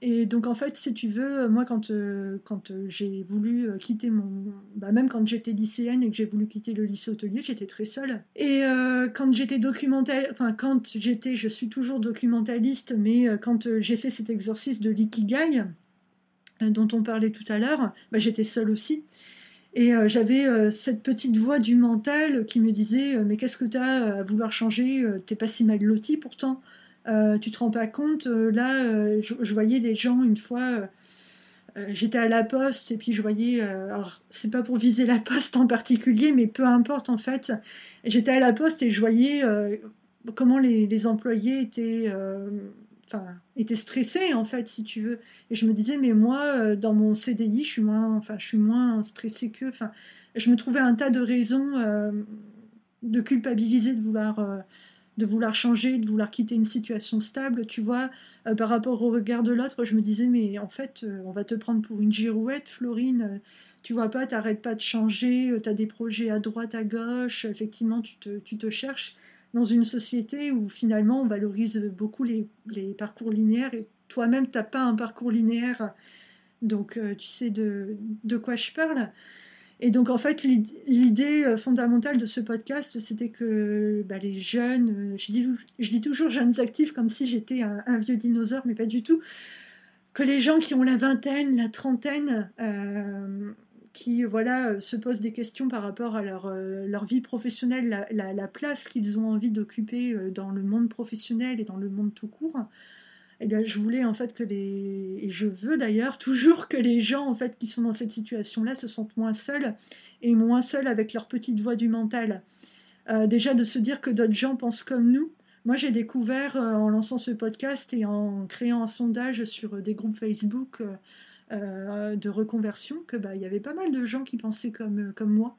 et donc en fait, si tu veux, moi quand, euh, quand j'ai voulu quitter mon... Bah, même quand j'étais lycéenne et que j'ai voulu quitter le lycée hôtelier, j'étais très seule, et euh, quand j'étais documentaliste, enfin quand j'étais, je suis toujours documentaliste, mais quand j'ai fait cet exercice de l'Ikigai, dont on parlait tout à l'heure, bah, j'étais seule aussi. Et euh, j'avais euh, cette petite voix du mental qui me disait euh, « Mais qu'est-ce que t'as à vouloir changer ? T'es pas si mal loti pourtant, euh, tu te rends pas compte ?» euh, Là, euh, je, je voyais les gens une fois, euh, euh, j'étais à la poste et puis je voyais, euh, alors c'est pas pour viser la poste en particulier, mais peu importe en fait, j'étais à la poste et je voyais euh, comment les, les employés étaient... Euh, Enfin, était stressée en fait, si tu veux. Et je me disais, mais moi, dans mon C D I, je suis moins, enfin, je suis moins stressée qu'eux. Enfin, je me trouvais un tas de raisons euh, de culpabiliser, de vouloir, euh, de vouloir changer, de vouloir quitter une situation stable, tu vois. Euh, par rapport au regard de l'autre, je me disais, mais en fait, euh, on va te prendre pour une girouette, Florine. Tu vois pas, t'arrêtes pas de changer, t'as des projets à droite, à gauche. Effectivement, tu te, tu te cherches. Dans une société où finalement on valorise beaucoup les, les parcours linéaires et toi-même t'as pas un parcours linéaire, donc euh, tu sais de, de quoi je parle. Et donc en fait l'idée fondamentale de ce podcast c'était que bah, les jeunes, je dis, je dis toujours jeunes actifs comme si j'étais un, un vieux dinosaure mais pas du tout, que les gens qui ont la vingtaine, la trentaine, euh, qui voilà, se posent des questions par rapport à leur, euh, leur vie professionnelle, la, la, la place qu'ils ont envie d'occuper dans le monde professionnel et dans le monde tout court, eh bien, je voulais en fait que les, et je veux d'ailleurs toujours que les gens en fait qui sont dans cette situation-là se sentent moins seuls et moins seuls avec leur petite voix du mental. Euh, déjà de se dire que d'autres gens pensent comme nous. Moi, j'ai découvert euh, en lançant ce podcast et en créant un sondage sur euh, des groupes Facebook euh, euh, de reconversion que bah, y avait pas mal de gens qui pensaient comme, euh, comme moi,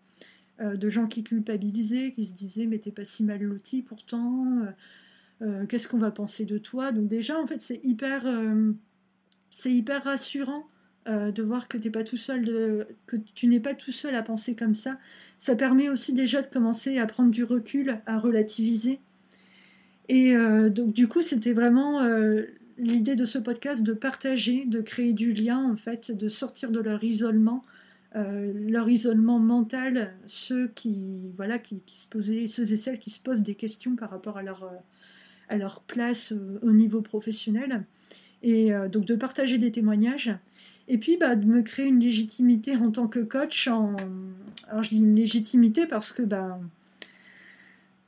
euh, de gens qui culpabilisaient, qui se disaient « mais t'es pas si mal loti pourtant, euh, euh, qu'est-ce qu'on va penser de toi ?» Donc déjà, en fait, c'est hyper, euh, c'est hyper rassurant euh, de voir que, t'es pas tout seul de, que tu n'es pas tout seul à penser comme ça. Ça permet aussi déjà de commencer à prendre du recul, à relativiser. Et euh, donc du coup, c'était vraiment euh, l'idée de ce podcast de partager, de créer du lien en fait, de sortir de leur isolement, euh, leur isolement mental, ceux qui voilà qui, qui se posaient, ceux et celles qui se posent des questions par rapport à leur euh, à leur place euh, au niveau professionnel, et euh, donc de partager des témoignages. Et puis, bah, de me créer une légitimité en tant que coach. En... Alors, je dis une légitimité parce que bah,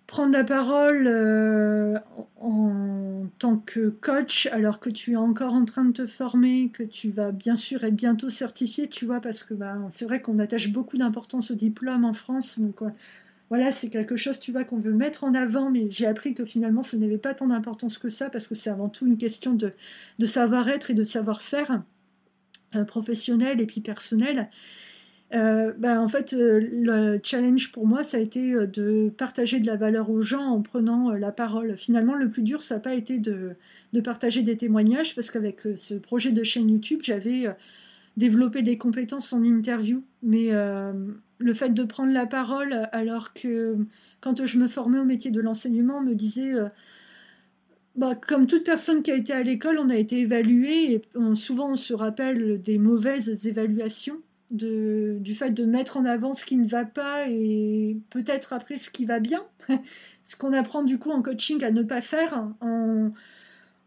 prendre la parole euh, en tant que coach, alors que tu es encore en train de te former, que tu vas bien sûr être bientôt certifié, tu vois, parce que bah, c'est vrai qu'on attache beaucoup d'importance au diplôme en France. Donc, euh, voilà, c'est quelque chose, tu vois, qu'on veut mettre en avant. Mais j'ai appris que finalement, ça n'avait pas tant d'importance que ça, parce que c'est avant tout une question de, de savoir-être et de savoir-faire. Professionnel et puis personnel, euh, ben en fait, euh, le challenge pour moi, ça a été de partager de la valeur aux gens en prenant euh, la parole. Finalement, le plus dur, ça n'a pas été de, de partager des témoignages, parce qu'avec euh, ce projet de chaîne YouTube, j'avais euh, développé des compétences en interview. Mais euh, le fait de prendre la parole, alors que quand je me formais au métier de l'enseignement, on me disait... Euh, Bah, comme toute personne qui a été à l'école, on a été évalué et on, souvent on se rappelle des mauvaises évaluations, de, du fait de mettre en avant ce qui ne va pas et peut-être après ce qui va bien. Ce qu'on apprend du coup en coaching à ne pas faire, on,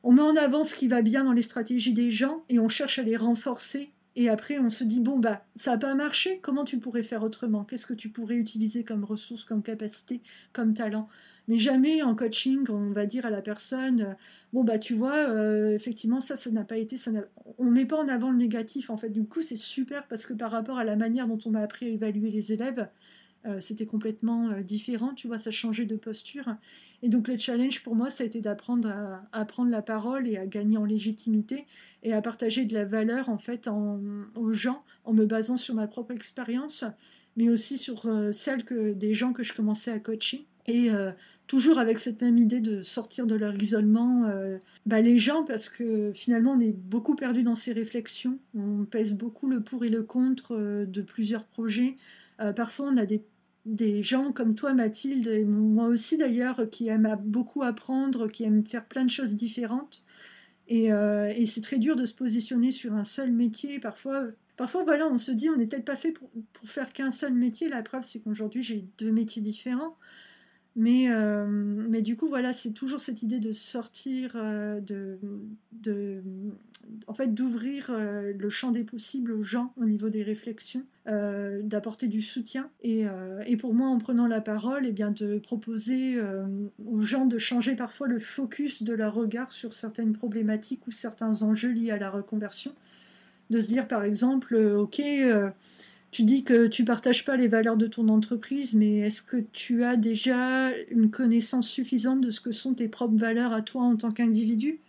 on met en avant ce qui va bien dans les stratégies des gens et on cherche à les renforcer. Et après on se dit, bon bah ça n'a pas marché, comment tu pourrais faire autrement ? Qu'est-ce que tu pourrais utiliser comme ressources, comme capacité, comme talent ? Mais jamais en coaching, on va dire à la personne, bon bah tu vois, euh, effectivement ça, ça n'a pas été, ça n'a... on met pas en avant le négatif en fait. Du coup c'est super parce que par rapport à la manière dont on m'a appris à évaluer les élèves, euh, c'était complètement euh, différent, tu vois, ça changeait de posture. Et donc le challenge pour moi, ça a été d'apprendre à, à prendre la parole et à gagner en légitimité et à partager de la valeur en fait en, aux gens en me basant sur ma propre expérience, mais aussi sur euh, celle que, des gens que je commençais à coacher. Et euh, toujours avec cette même idée de sortir de leur isolement, euh, bah les gens, parce que finalement on est beaucoup perdu dans ces réflexions, on pèse beaucoup le pour et le contre euh, de plusieurs projets. Euh, parfois on a des, des gens comme toi Mathilde, et moi aussi d'ailleurs, qui aiment beaucoup apprendre, qui aiment faire plein de choses différentes. Et, euh, et c'est très dur de se positionner sur un seul métier. Parfois, parfois voilà, on se dit on n'est peut-être pas fait pour, pour faire qu'un seul métier. La preuve c'est qu'aujourd'hui j'ai deux métiers différents. Mais, euh, mais du coup, voilà, c'est toujours cette idée de sortir, euh, de, de, en fait, d'ouvrir euh, le champ des possibles aux gens au niveau des réflexions, euh, d'apporter du soutien. Et, euh, et pour moi, en prenant la parole, eh bien, de proposer euh, aux gens de changer parfois le focus de leur regard sur certaines problématiques ou certains enjeux liés à la reconversion. De se dire, par exemple, euh, « Ok, euh, tu dis que tu ne partages pas les valeurs de ton entreprise, mais est-ce que tu as déjà une connaissance suffisante de ce que sont tes propres valeurs à toi en tant qu'individu ?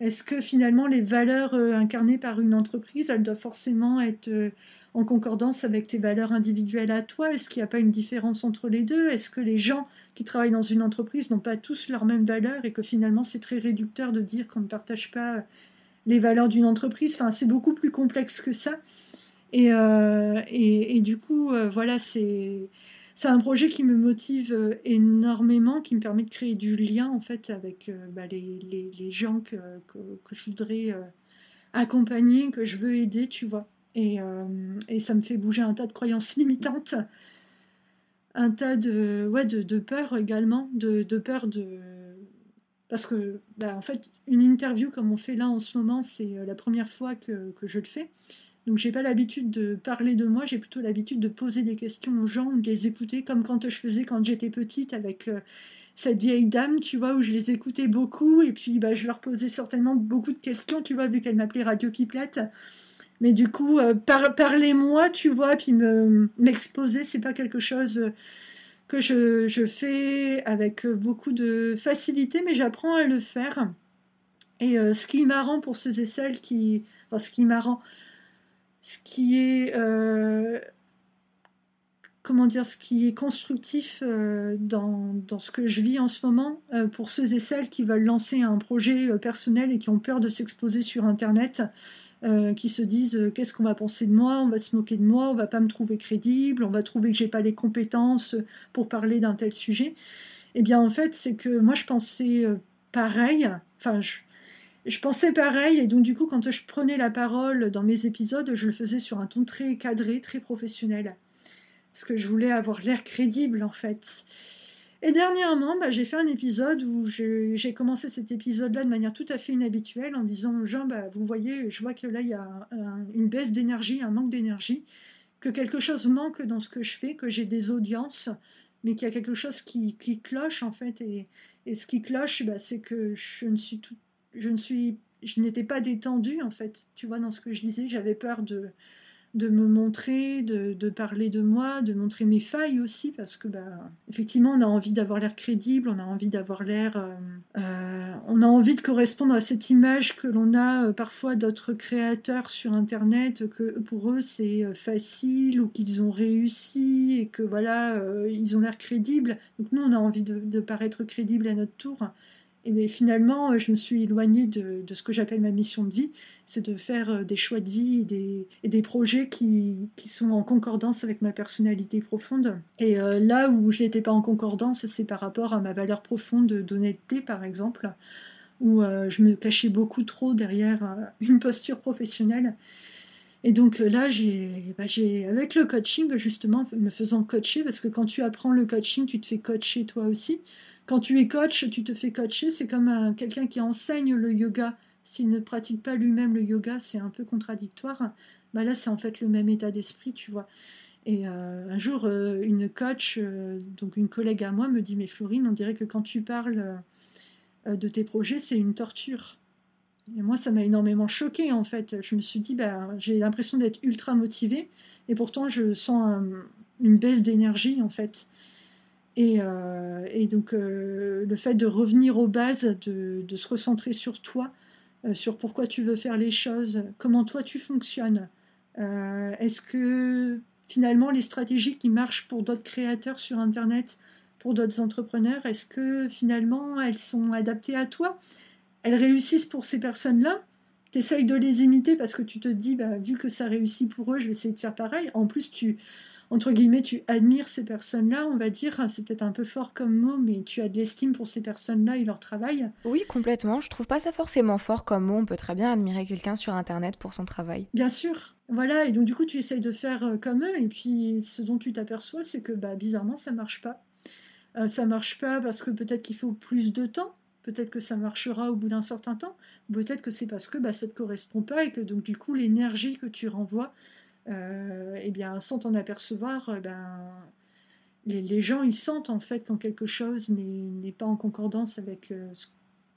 Est-ce que finalement les valeurs incarnées par une entreprise, elles doivent forcément être en concordance avec tes valeurs individuelles à toi ? Est-ce qu'il n'y a pas une différence entre les deux ? Est-ce que les gens qui travaillent dans une entreprise n'ont pas tous leurs mêmes valeurs et que finalement c'est très réducteur de dire qu'on ne partage pas les valeurs d'une entreprise ? Enfin, c'est beaucoup plus complexe que ça. Et, euh, et, et du coup, euh, voilà, c'est, c'est un projet qui me motive énormément, qui me permet de créer du lien, en fait, avec euh, bah, les, les, les gens que, que, que je voudrais euh, accompagner, que je veux aider, tu vois. Et, euh, et ça me fait bouger un tas de croyances limitantes, un tas de, ouais, de, de peurs également, de, de peurs de... Parce que, bah, en fait, une interview comme on fait là en ce moment, c'est la première fois que, que je le fais. Donc j'ai pas l'habitude de parler de moi, j'ai plutôt l'habitude de poser des questions aux gens ou de les écouter, comme quand je faisais quand j'étais petite avec euh, cette vieille dame, tu vois, où je les écoutais beaucoup, et puis bah, je leur posais certainement beaucoup de questions, tu vois, vu qu'elle m'appelait Radio Pipelette. Mais du coup, euh, par, parlez-moi, tu vois, puis me, m'exposer, c'est pas quelque chose que je, je fais avec beaucoup de facilité, mais j'apprends à le faire. Et euh, ce qui est marrant pour ceux et celles qui... Enfin, ce qui est marrant, ce qui est... Euh, comment dire, ce qui est constructif euh, dans, dans ce que je vis en ce moment, euh, pour ceux et celles qui veulent lancer un projet euh, personnel et qui ont peur de s'exposer sur Internet... Euh, qui se disent euh, qu'est-ce qu'on va penser de moi, on va se moquer de moi, on va pas me trouver crédible, on va trouver que j'ai pas les compétences pour parler d'un tel sujet. Eh bien en fait c'est que moi je pensais euh, pareil, enfin je, je pensais pareil, et donc du coup quand je prenais la parole dans mes épisodes, je le faisais sur un ton très cadré, très professionnel, parce que je voulais avoir l'air crédible en fait. Et dernièrement, bah, j'ai fait un épisode où je, j'ai commencé cet épisode-là de manière tout à fait inhabituelle en disant aux gens, bah, vous voyez, je vois que là, il y a un, un, une baisse d'énergie, un manque d'énergie, que quelque chose manque dans ce que je fais, que j'ai des audiences, mais qu'il y a quelque chose qui, qui cloche, en fait. Et, et ce qui cloche, bah, c'est que je ne suis tout, je ne suis, je n'étais pas détendue, en fait. Tu vois, dans ce que je disais, j'avais peur de, de me montrer, de, de parler de moi, de montrer mes failles aussi, parce que bah, effectivement on a envie d'avoir l'air crédible, on a envie d'avoir l'air... Euh, euh, on a envie de correspondre à cette image que l'on a euh, parfois d'autres créateurs sur Internet, que pour eux c'est euh, facile, ou qu'ils ont réussi, et que voilà, euh, ils ont l'air crédibles. Donc nous on a envie de, de paraître crédible à notre tour. Et bien, finalement, je me suis éloignée de, de ce que j'appelle ma mission de vie, c'est de faire des choix de vie et des, et des projets qui, qui sont en concordance avec ma personnalité profonde. Et euh, là où je n'étais pas en concordance, c'est par rapport à ma valeur profonde d'honnêteté, par exemple, où euh, je me cachais beaucoup trop derrière euh, une posture professionnelle. Et donc là, j'ai, bah, j'ai, avec le coaching, justement, me faisant coacher, parce que quand tu apprends le coaching, tu te fais coacher toi aussi. Quand tu es coach, tu te fais coacher, c'est comme un, quelqu'un qui enseigne le yoga. S'il ne pratique pas lui-même le yoga, c'est un peu contradictoire. Bah là, c'est en fait le même état d'esprit, tu vois. Et euh, un jour, euh, une coach, euh, donc une collègue à moi, me dit « Mais Florine, on dirait que quand tu parles euh, de tes projets, c'est une torture. » Et moi, ça m'a énormément choquée, en fait. Je me suis dit bah, « J'ai l'impression d'être ultra motivée, et pourtant, je sens un, une baisse d'énergie, en fait. » Et, euh, et donc, euh, le fait de revenir aux bases, de, de se recentrer sur toi, euh, sur pourquoi tu veux faire les choses, comment toi tu fonctionnes. Euh, est-ce que, finalement, les stratégies qui marchent pour d'autres créateurs sur Internet, pour d'autres entrepreneurs, est-ce que, finalement, elles sont adaptées à toi? Elles réussissent pour ces personnes-là? Tu essayes de les imiter parce que tu te dis, bah, vu que ça réussit pour eux, je vais essayer de faire pareil. En plus, tu... entre guillemets, tu admires ces personnes-là, on va dire, c'est peut-être un peu fort comme mot, mais tu as de l'estime pour ces personnes-là et leur travail. Oui, complètement, je trouve pas ça forcément fort comme mot, on peut très bien admirer quelqu'un sur Internet pour son travail. Bien sûr, voilà, et donc du coup, tu essayes de faire comme eux, et puis ce dont tu t'aperçois, c'est que bah, bizarrement, ça marche pas. Euh, ça marche pas parce que peut-être qu'il faut plus de temps, peut-être que ça marchera au bout d'un certain temps, peut-être que c'est parce que bah, ça te correspond pas, et que donc du coup, l'énergie que tu renvoies, Euh, eh bien, sans t'en apercevoir, eh ben, les, les gens ils sentent en fait quand quelque chose n'est, n'est pas en concordance avec euh, ce,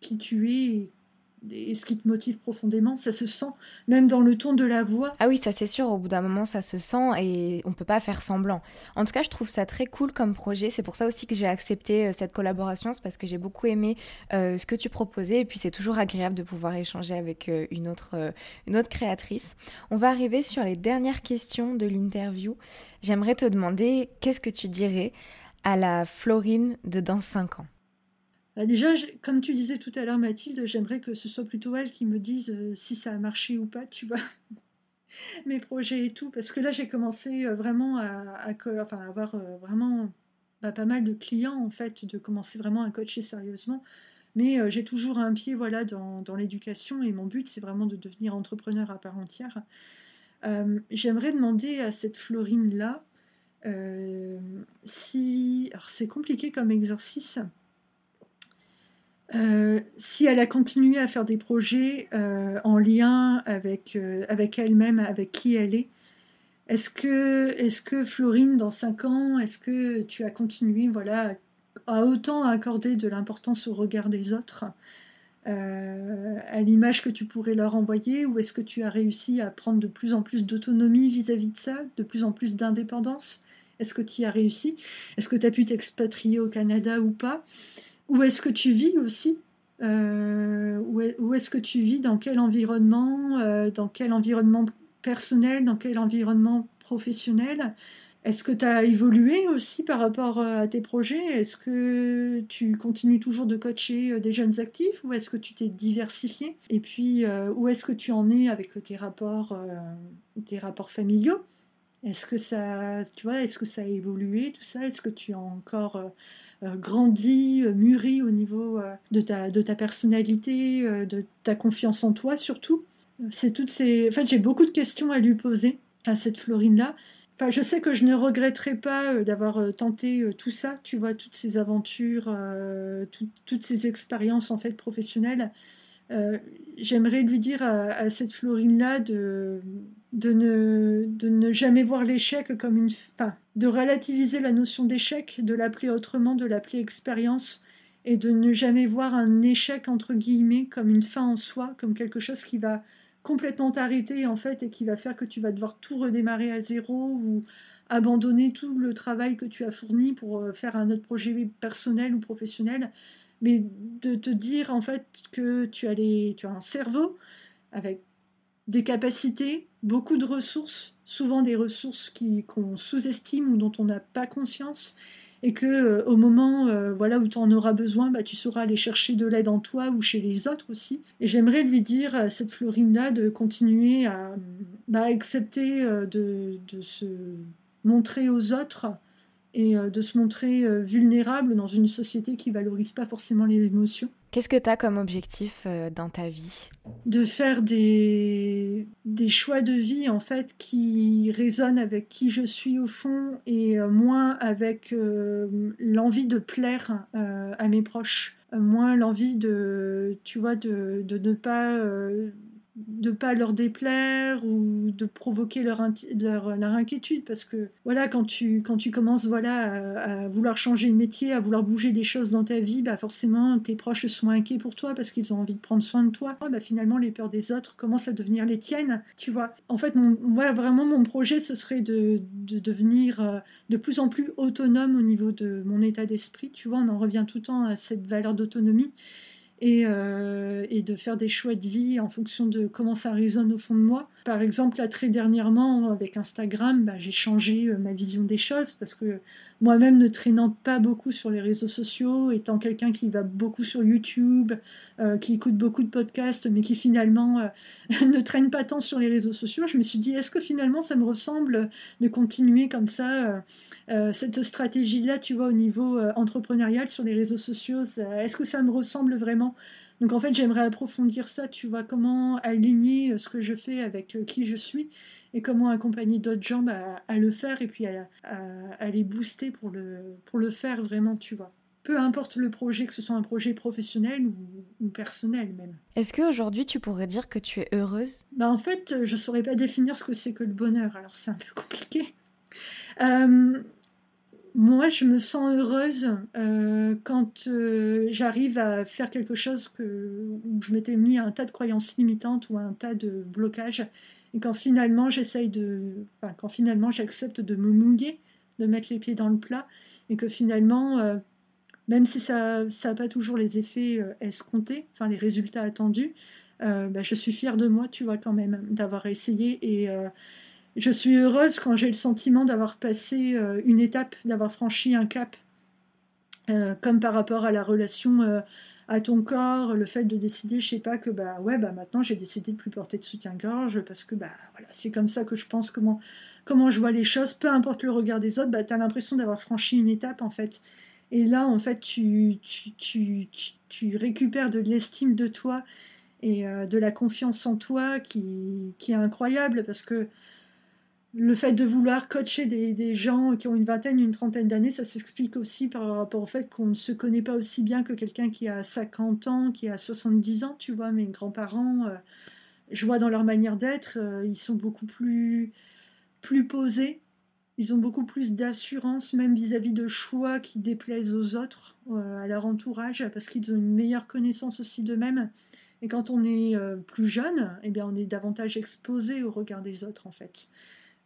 qui tu es et, et ce qui te motive profondément. Ça se sent, même dans le ton de la voix. Ah oui, ça c'est sûr, au bout d'un moment ça se sent et on peut pas faire semblant. En tout cas, je trouve ça très cool comme projet, c'est pour ça aussi que j'ai accepté euh, cette collaboration, c'est parce que j'ai beaucoup aimé euh, ce que tu proposais, et puis c'est toujours agréable de pouvoir échanger avec euh, une, autre, euh, une autre créatrice. On va arriver sur les dernières questions de l'interview. J'aimerais te demander, qu'est-ce que tu dirais à la Florine de dans cinq ans? Bah déjà, comme tu disais tout à l'heure, Mathilde, j'aimerais que ce soit plutôt elle qui me dise si ça a marché ou pas, tu vois, mes projets et tout. Parce que là, j'ai commencé vraiment à, à, enfin, à avoir vraiment bah, pas mal de clients, en fait, de commencer vraiment à coacher sérieusement. Mais euh, j'ai toujours un pied voilà, dans, dans l'éducation, et mon but, c'est vraiment de devenir entrepreneur à part entière. Euh, j'aimerais demander à cette Florine-là, euh, si... Alors, c'est compliqué comme exercice... Euh, si elle a continué à faire des projets euh, en lien avec, euh, avec elle-même, avec qui elle est, est-ce que, est-ce que Florine, dans cinq ans, est-ce que tu as continué voilà, à autant accorder de l'importance au regard des autres, euh, à l'image que tu pourrais leur envoyer, ou est-ce que tu as réussi à prendre de plus en plus d'autonomie vis-à-vis de ça, de plus en plus d'indépendance ? Est-ce que tu y as réussi ? Est-ce que tu as pu t'expatrier au Canada ou pas ? Où est-ce que tu vis aussi ? euh, Où est-ce que tu vis ? Dans quel environnement ? euh, Dans quel environnement personnel ? Dans quel environnement professionnel ? Est-ce que tu as évolué aussi par rapport à tes projets ? Est-ce que tu continues toujours de coacher des jeunes actifs ? Ou est-ce que tu t'es diversifié ? Et puis, euh, où est-ce que tu en es avec tes rapports, euh, tes rapports familiaux ? Est-ce que ça, tu vois, est-ce que ça a évolué, tout ça ? Est-ce que tu as encore euh, grandi, mûri au niveau euh, de ta, de ta personnalité, euh, de ta confiance en toi surtout ? C'est toutes ces... En fait, j'ai beaucoup de questions à lui poser, à cette Florine-là. Enfin, je sais que je ne regretterai pas euh, d'avoir euh, tenté euh, tout ça, tu vois, toutes ces aventures, euh, tout, toutes ces expériences, en fait, professionnelles. Euh, j'aimerais lui dire à, à cette Florine-là de... De ne, de ne jamais voir l'échec comme une... Enfin, de relativiser la notion d'échec, de l'appeler autrement, de l'appeler expérience, et de ne jamais voir un échec, entre guillemets, comme une fin en soi, comme quelque chose qui va complètement t'arrêter, en fait, et qui va faire que tu vas devoir tout redémarrer à zéro, ou abandonner tout le travail que tu as fourni pour faire un autre projet personnel ou professionnel, mais de te dire, en fait, que tu as, les, tu as un cerveau avec des capacités, beaucoup de ressources, souvent des ressources qui, qu'on sous-estime ou dont on n'a pas conscience, et que euh, au moment euh, voilà, où tu en auras besoin, bah, tu sauras aller chercher de l'aide en toi ou chez les autres aussi. Et j'aimerais lui dire à cette Florine-là de continuer à bah, accepter euh, de, de se montrer aux autres et euh, de se montrer euh, vulnérable dans une société qui ne valorise pas forcément les émotions. Qu'est-ce que tu as comme objectif dans ta vie ? De faire des, des choix de vie en fait, qui résonnent avec qui je suis au fond et moins avec euh, l'envie de plaire euh, à mes proches, moins l'envie de, tu vois, de, de, de ne pas, euh, de pas leur déplaire ou de provoquer leur, leur, leur inquiétude. Parce que voilà, quand, tu, quand tu commences voilà, à, à vouloir changer de métier, à vouloir bouger des choses dans ta vie, bah forcément tes proches sont inquiets pour toi parce qu'ils ont envie de prendre soin de toi. Bah finalement, les peurs des autres commencent à devenir les tiennes. Tu vois. En fait, mon, moi, vraiment, mon projet, ce serait de, de devenir de plus en plus autonome au niveau de mon état d'esprit. Tu vois, on en revient tout le temps à cette valeur d'autonomie. Et, euh, et de faire des choix de vie en fonction de comment ça résonne au fond de moi. Par exemple, là, très dernièrement, avec Instagram, bah, j'ai changé euh, ma vision des choses parce que moi-même, ne traînant pas beaucoup sur les réseaux sociaux, étant quelqu'un qui va beaucoup sur YouTube, euh, qui écoute beaucoup de podcasts, mais qui finalement euh, ne traîne pas tant sur les réseaux sociaux, je me suis dit, est-ce que finalement, ça me ressemble de continuer comme ça euh, euh, cette stratégie-là, tu vois, au niveau euh, entrepreneurial sur les réseaux sociaux, ça, est-ce que ça me ressemble vraiment ? Donc en fait j'aimerais approfondir ça, tu vois, comment aligner ce que je fais avec qui je suis et comment accompagner d'autres gens à, à le faire et puis à, à, à les booster pour le, pour le faire vraiment, tu vois. Peu importe le projet, que ce soit un projet professionnel ou, ou personnel même. Est-ce qu'aujourd'hui tu pourrais dire que tu es heureuse ? Bah en fait je saurais pas définir ce que c'est que le bonheur, alors c'est un peu compliqué. Euh... Moi, je me sens heureuse euh, quand euh, j'arrive à faire quelque chose que, où je m'étais mis à un tas de croyances limitantes ou à un tas de blocages, et quand finalement j'essaye de, enfin, quand finalement j'accepte de me mouiller, de mettre les pieds dans le plat, et que finalement, euh, même si ça n'a pas toujours les effets euh, escomptés, enfin les résultats attendus, euh, bah, je suis fière de moi, tu vois, quand même, d'avoir essayé et euh, je suis heureuse quand j'ai le sentiment d'avoir passé euh, une étape, d'avoir franchi un cap, euh, comme par rapport à la relation euh, à ton corps, le fait de décider, je sais pas, que bah ouais, bah maintenant j'ai décidé de plus porter de soutien-gorge parce que bah voilà, c'est comme ça que je pense comment comment je vois les choses, peu importe le regard des autres, bah t'as l'impression d'avoir franchi une étape en fait. Et là en fait tu tu tu tu, tu récupères de l'estime de toi et euh, de la confiance en toi qui qui est incroyable parce que le fait de vouloir coacher des, des gens qui ont une vingtaine, une trentaine d'années, ça s'explique aussi par rapport au fait qu'on ne se connaît pas aussi bien que quelqu'un qui a cinquante ans, qui a soixante-dix ans, tu vois. Mes grands-parents, euh, je vois dans leur manière d'être, euh, ils sont beaucoup plus, plus posés, ils ont beaucoup plus d'assurance, même vis-à-vis de choix qui déplaisent aux autres, euh, à leur entourage, parce qu'ils ont une meilleure connaissance aussi d'eux-mêmes. Et quand on est euh, plus jeune, eh bien, on est davantage exposé au regard des autres, en fait.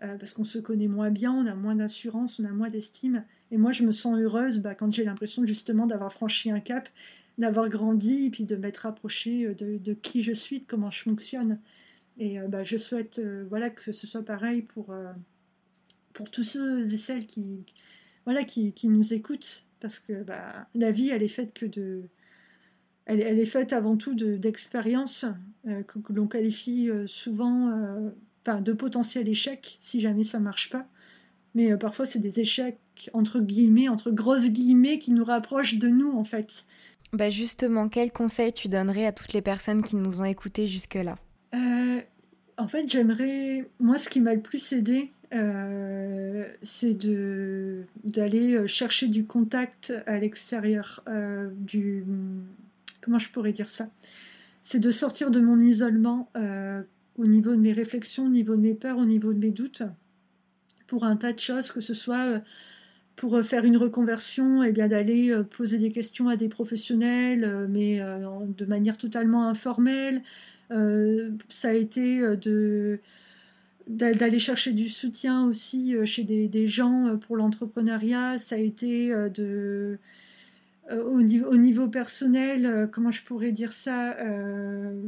Euh, parce qu'on se connaît moins bien, on a moins d'assurance, on a moins d'estime. Et moi, je me sens heureuse bah, quand j'ai l'impression justement d'avoir franchi un cap, d'avoir grandi, et puis de m'être rapprochée de, de qui je suis, de comment je fonctionne. Et euh, bah, je souhaite euh, voilà, que ce soit pareil pour, euh, pour tous ceux et celles qui, voilà, qui, qui nous écoutent. Parce que bah, la vie, elle est faite que de... Elle, elle est faite avant tout de, d'expériences euh, que, que l'on qualifie euh, souvent euh, enfin, de potentiels échecs, si jamais ça ne marche pas. Mais euh, parfois, c'est des échecs, entre guillemets, entre grosses guillemets, qui nous rapprochent de nous, en fait. Bah justement, quel conseil tu donnerais à toutes les personnes qui nous ont écoutées jusque-là ? euh, En fait, j'aimerais... Moi, ce qui m'a le plus aidée, euh, c'est de, d'aller chercher du contact à l'extérieur euh, du... Comment je pourrais dire ça ? C'est de sortir de mon isolement euh, au niveau de mes réflexions, au niveau de mes peurs, au niveau de mes doutes, pour un tas de choses, que ce soit pour faire une reconversion, et bien d'aller poser des questions à des professionnels, mais euh, de manière totalement informelle. Euh, ça a été de... d'aller chercher du soutien aussi chez des, des gens pour l'entrepreneuriat. Ça a été de... Au niveau, au niveau personnel, euh, comment je pourrais dire ça euh,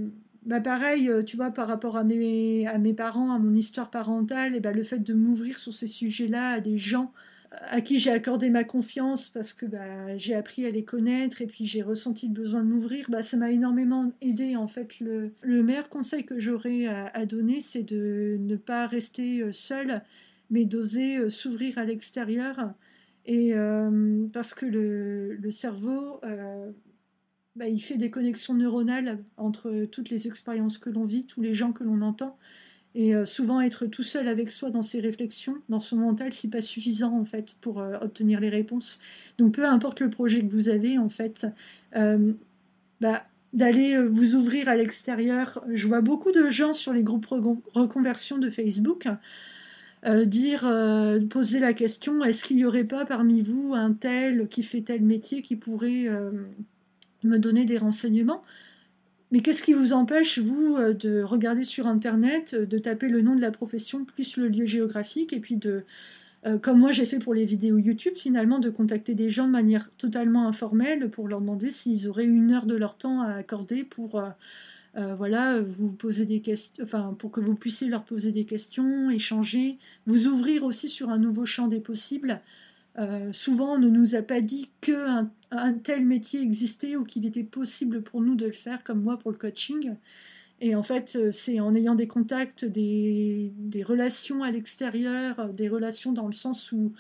bah pareil, euh, tu vois, par rapport à mes, à mes parents, à mon histoire parentale, et bah, le fait de m'ouvrir sur ces sujets-là à des gens à qui j'ai accordé ma confiance parce que bah, j'ai appris à les connaître et puis j'ai ressenti le besoin de m'ouvrir, bah, ça m'a énormément aidée. En fait, le, le meilleur conseil que j'aurais à, à donner, c'est de ne pas rester seule, mais d'oser euh, s'ouvrir à l'extérieur. Et euh, parce que le, le cerveau, euh, bah, il fait des connexions neuronales entre toutes les expériences que l'on vit, tous les gens que l'on entend. Et euh, souvent, être tout seul avec soi dans ses réflexions, dans son mental, c'est pas suffisant, en fait, pour euh, obtenir les réponses. Donc, peu importe le projet que vous avez, en fait, euh, bah, d'aller vous ouvrir à l'extérieur. Je vois beaucoup de gens sur les groupes recon- reconversion de Facebook, Euh, dire, euh, poser la question, est-ce qu'il n'y aurait pas parmi vous un tel qui fait tel métier qui pourrait euh, me donner des renseignements ? Mais qu'est-ce qui vous empêche, vous, de regarder sur Internet, de taper le nom de la profession plus le lieu géographique, et puis de, euh, comme moi j'ai fait pour les vidéos YouTube, finalement, de contacter des gens de manière totalement informelle pour leur demander s'ils auraient une heure de leur temps à accorder pour... Euh, Euh, voilà, vous posez des questions, enfin, pour que vous puissiez leur poser des questions, échanger, vous ouvrir aussi sur un nouveau champ des possibles. Euh, souvent, on ne nous a pas dit qu'un un tel métier existait ou qu'il était possible pour nous de le faire, comme moi pour le coaching. Et en fait, c'est en ayant des contacts, des, des relations à l'extérieur, des relations dans le sens où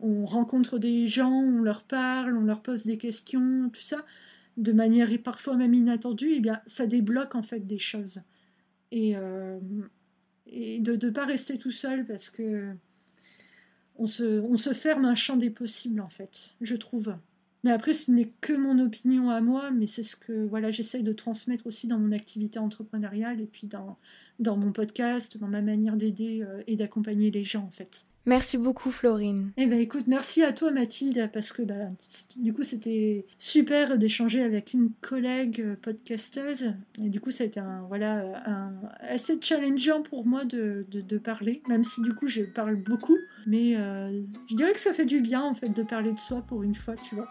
on rencontre des gens, on leur parle, on leur pose des questions, tout ça, de manière parfois même inattendue, eh bien, ça débloque en fait des choses. Et, euh, et de ne pas rester tout seul, parce que on se, on se ferme un champ des possibles, en fait, je trouve. Mais après, ce n'est que mon opinion à moi, mais c'est ce que voilà, j'essaye de transmettre aussi dans mon activité entrepreneuriale, et puis dans, dans mon podcast, dans ma manière d'aider et d'accompagner les gens, en fait. Merci beaucoup, Florine. Eh bien, écoute, merci à toi, Mathilde, parce que bah, du coup, c'était super d'échanger avec une collègue podcasteuse. Et du coup, c'était un, voilà, un, assez challengeant pour moi de, de, de parler, même si du coup, je parle beaucoup. Mais euh, je dirais que ça fait du bien, en fait, de parler de soi pour une fois, tu vois.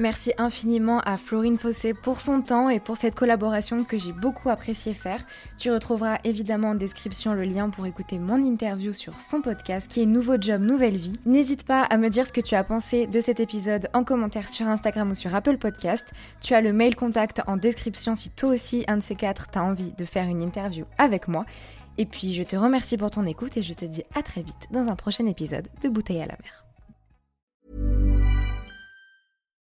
Merci infiniment à Florine Fossé pour son temps et pour cette collaboration que j'ai beaucoup apprécié faire. Tu retrouveras évidemment en description le lien pour écouter mon interview sur son podcast. Podcast qui est Nouveau Job, Nouvelle Vie. N'hésite pas à me dire ce que tu as pensé de cet épisode en commentaire sur Instagram ou sur Apple Podcast. Tu as le mail contact en description si toi aussi, un de ces quatre, t'as envie de faire une interview avec moi. Et puis je te remercie pour ton écoute et je te dis à très vite dans un prochain épisode de Bouteille à la mer.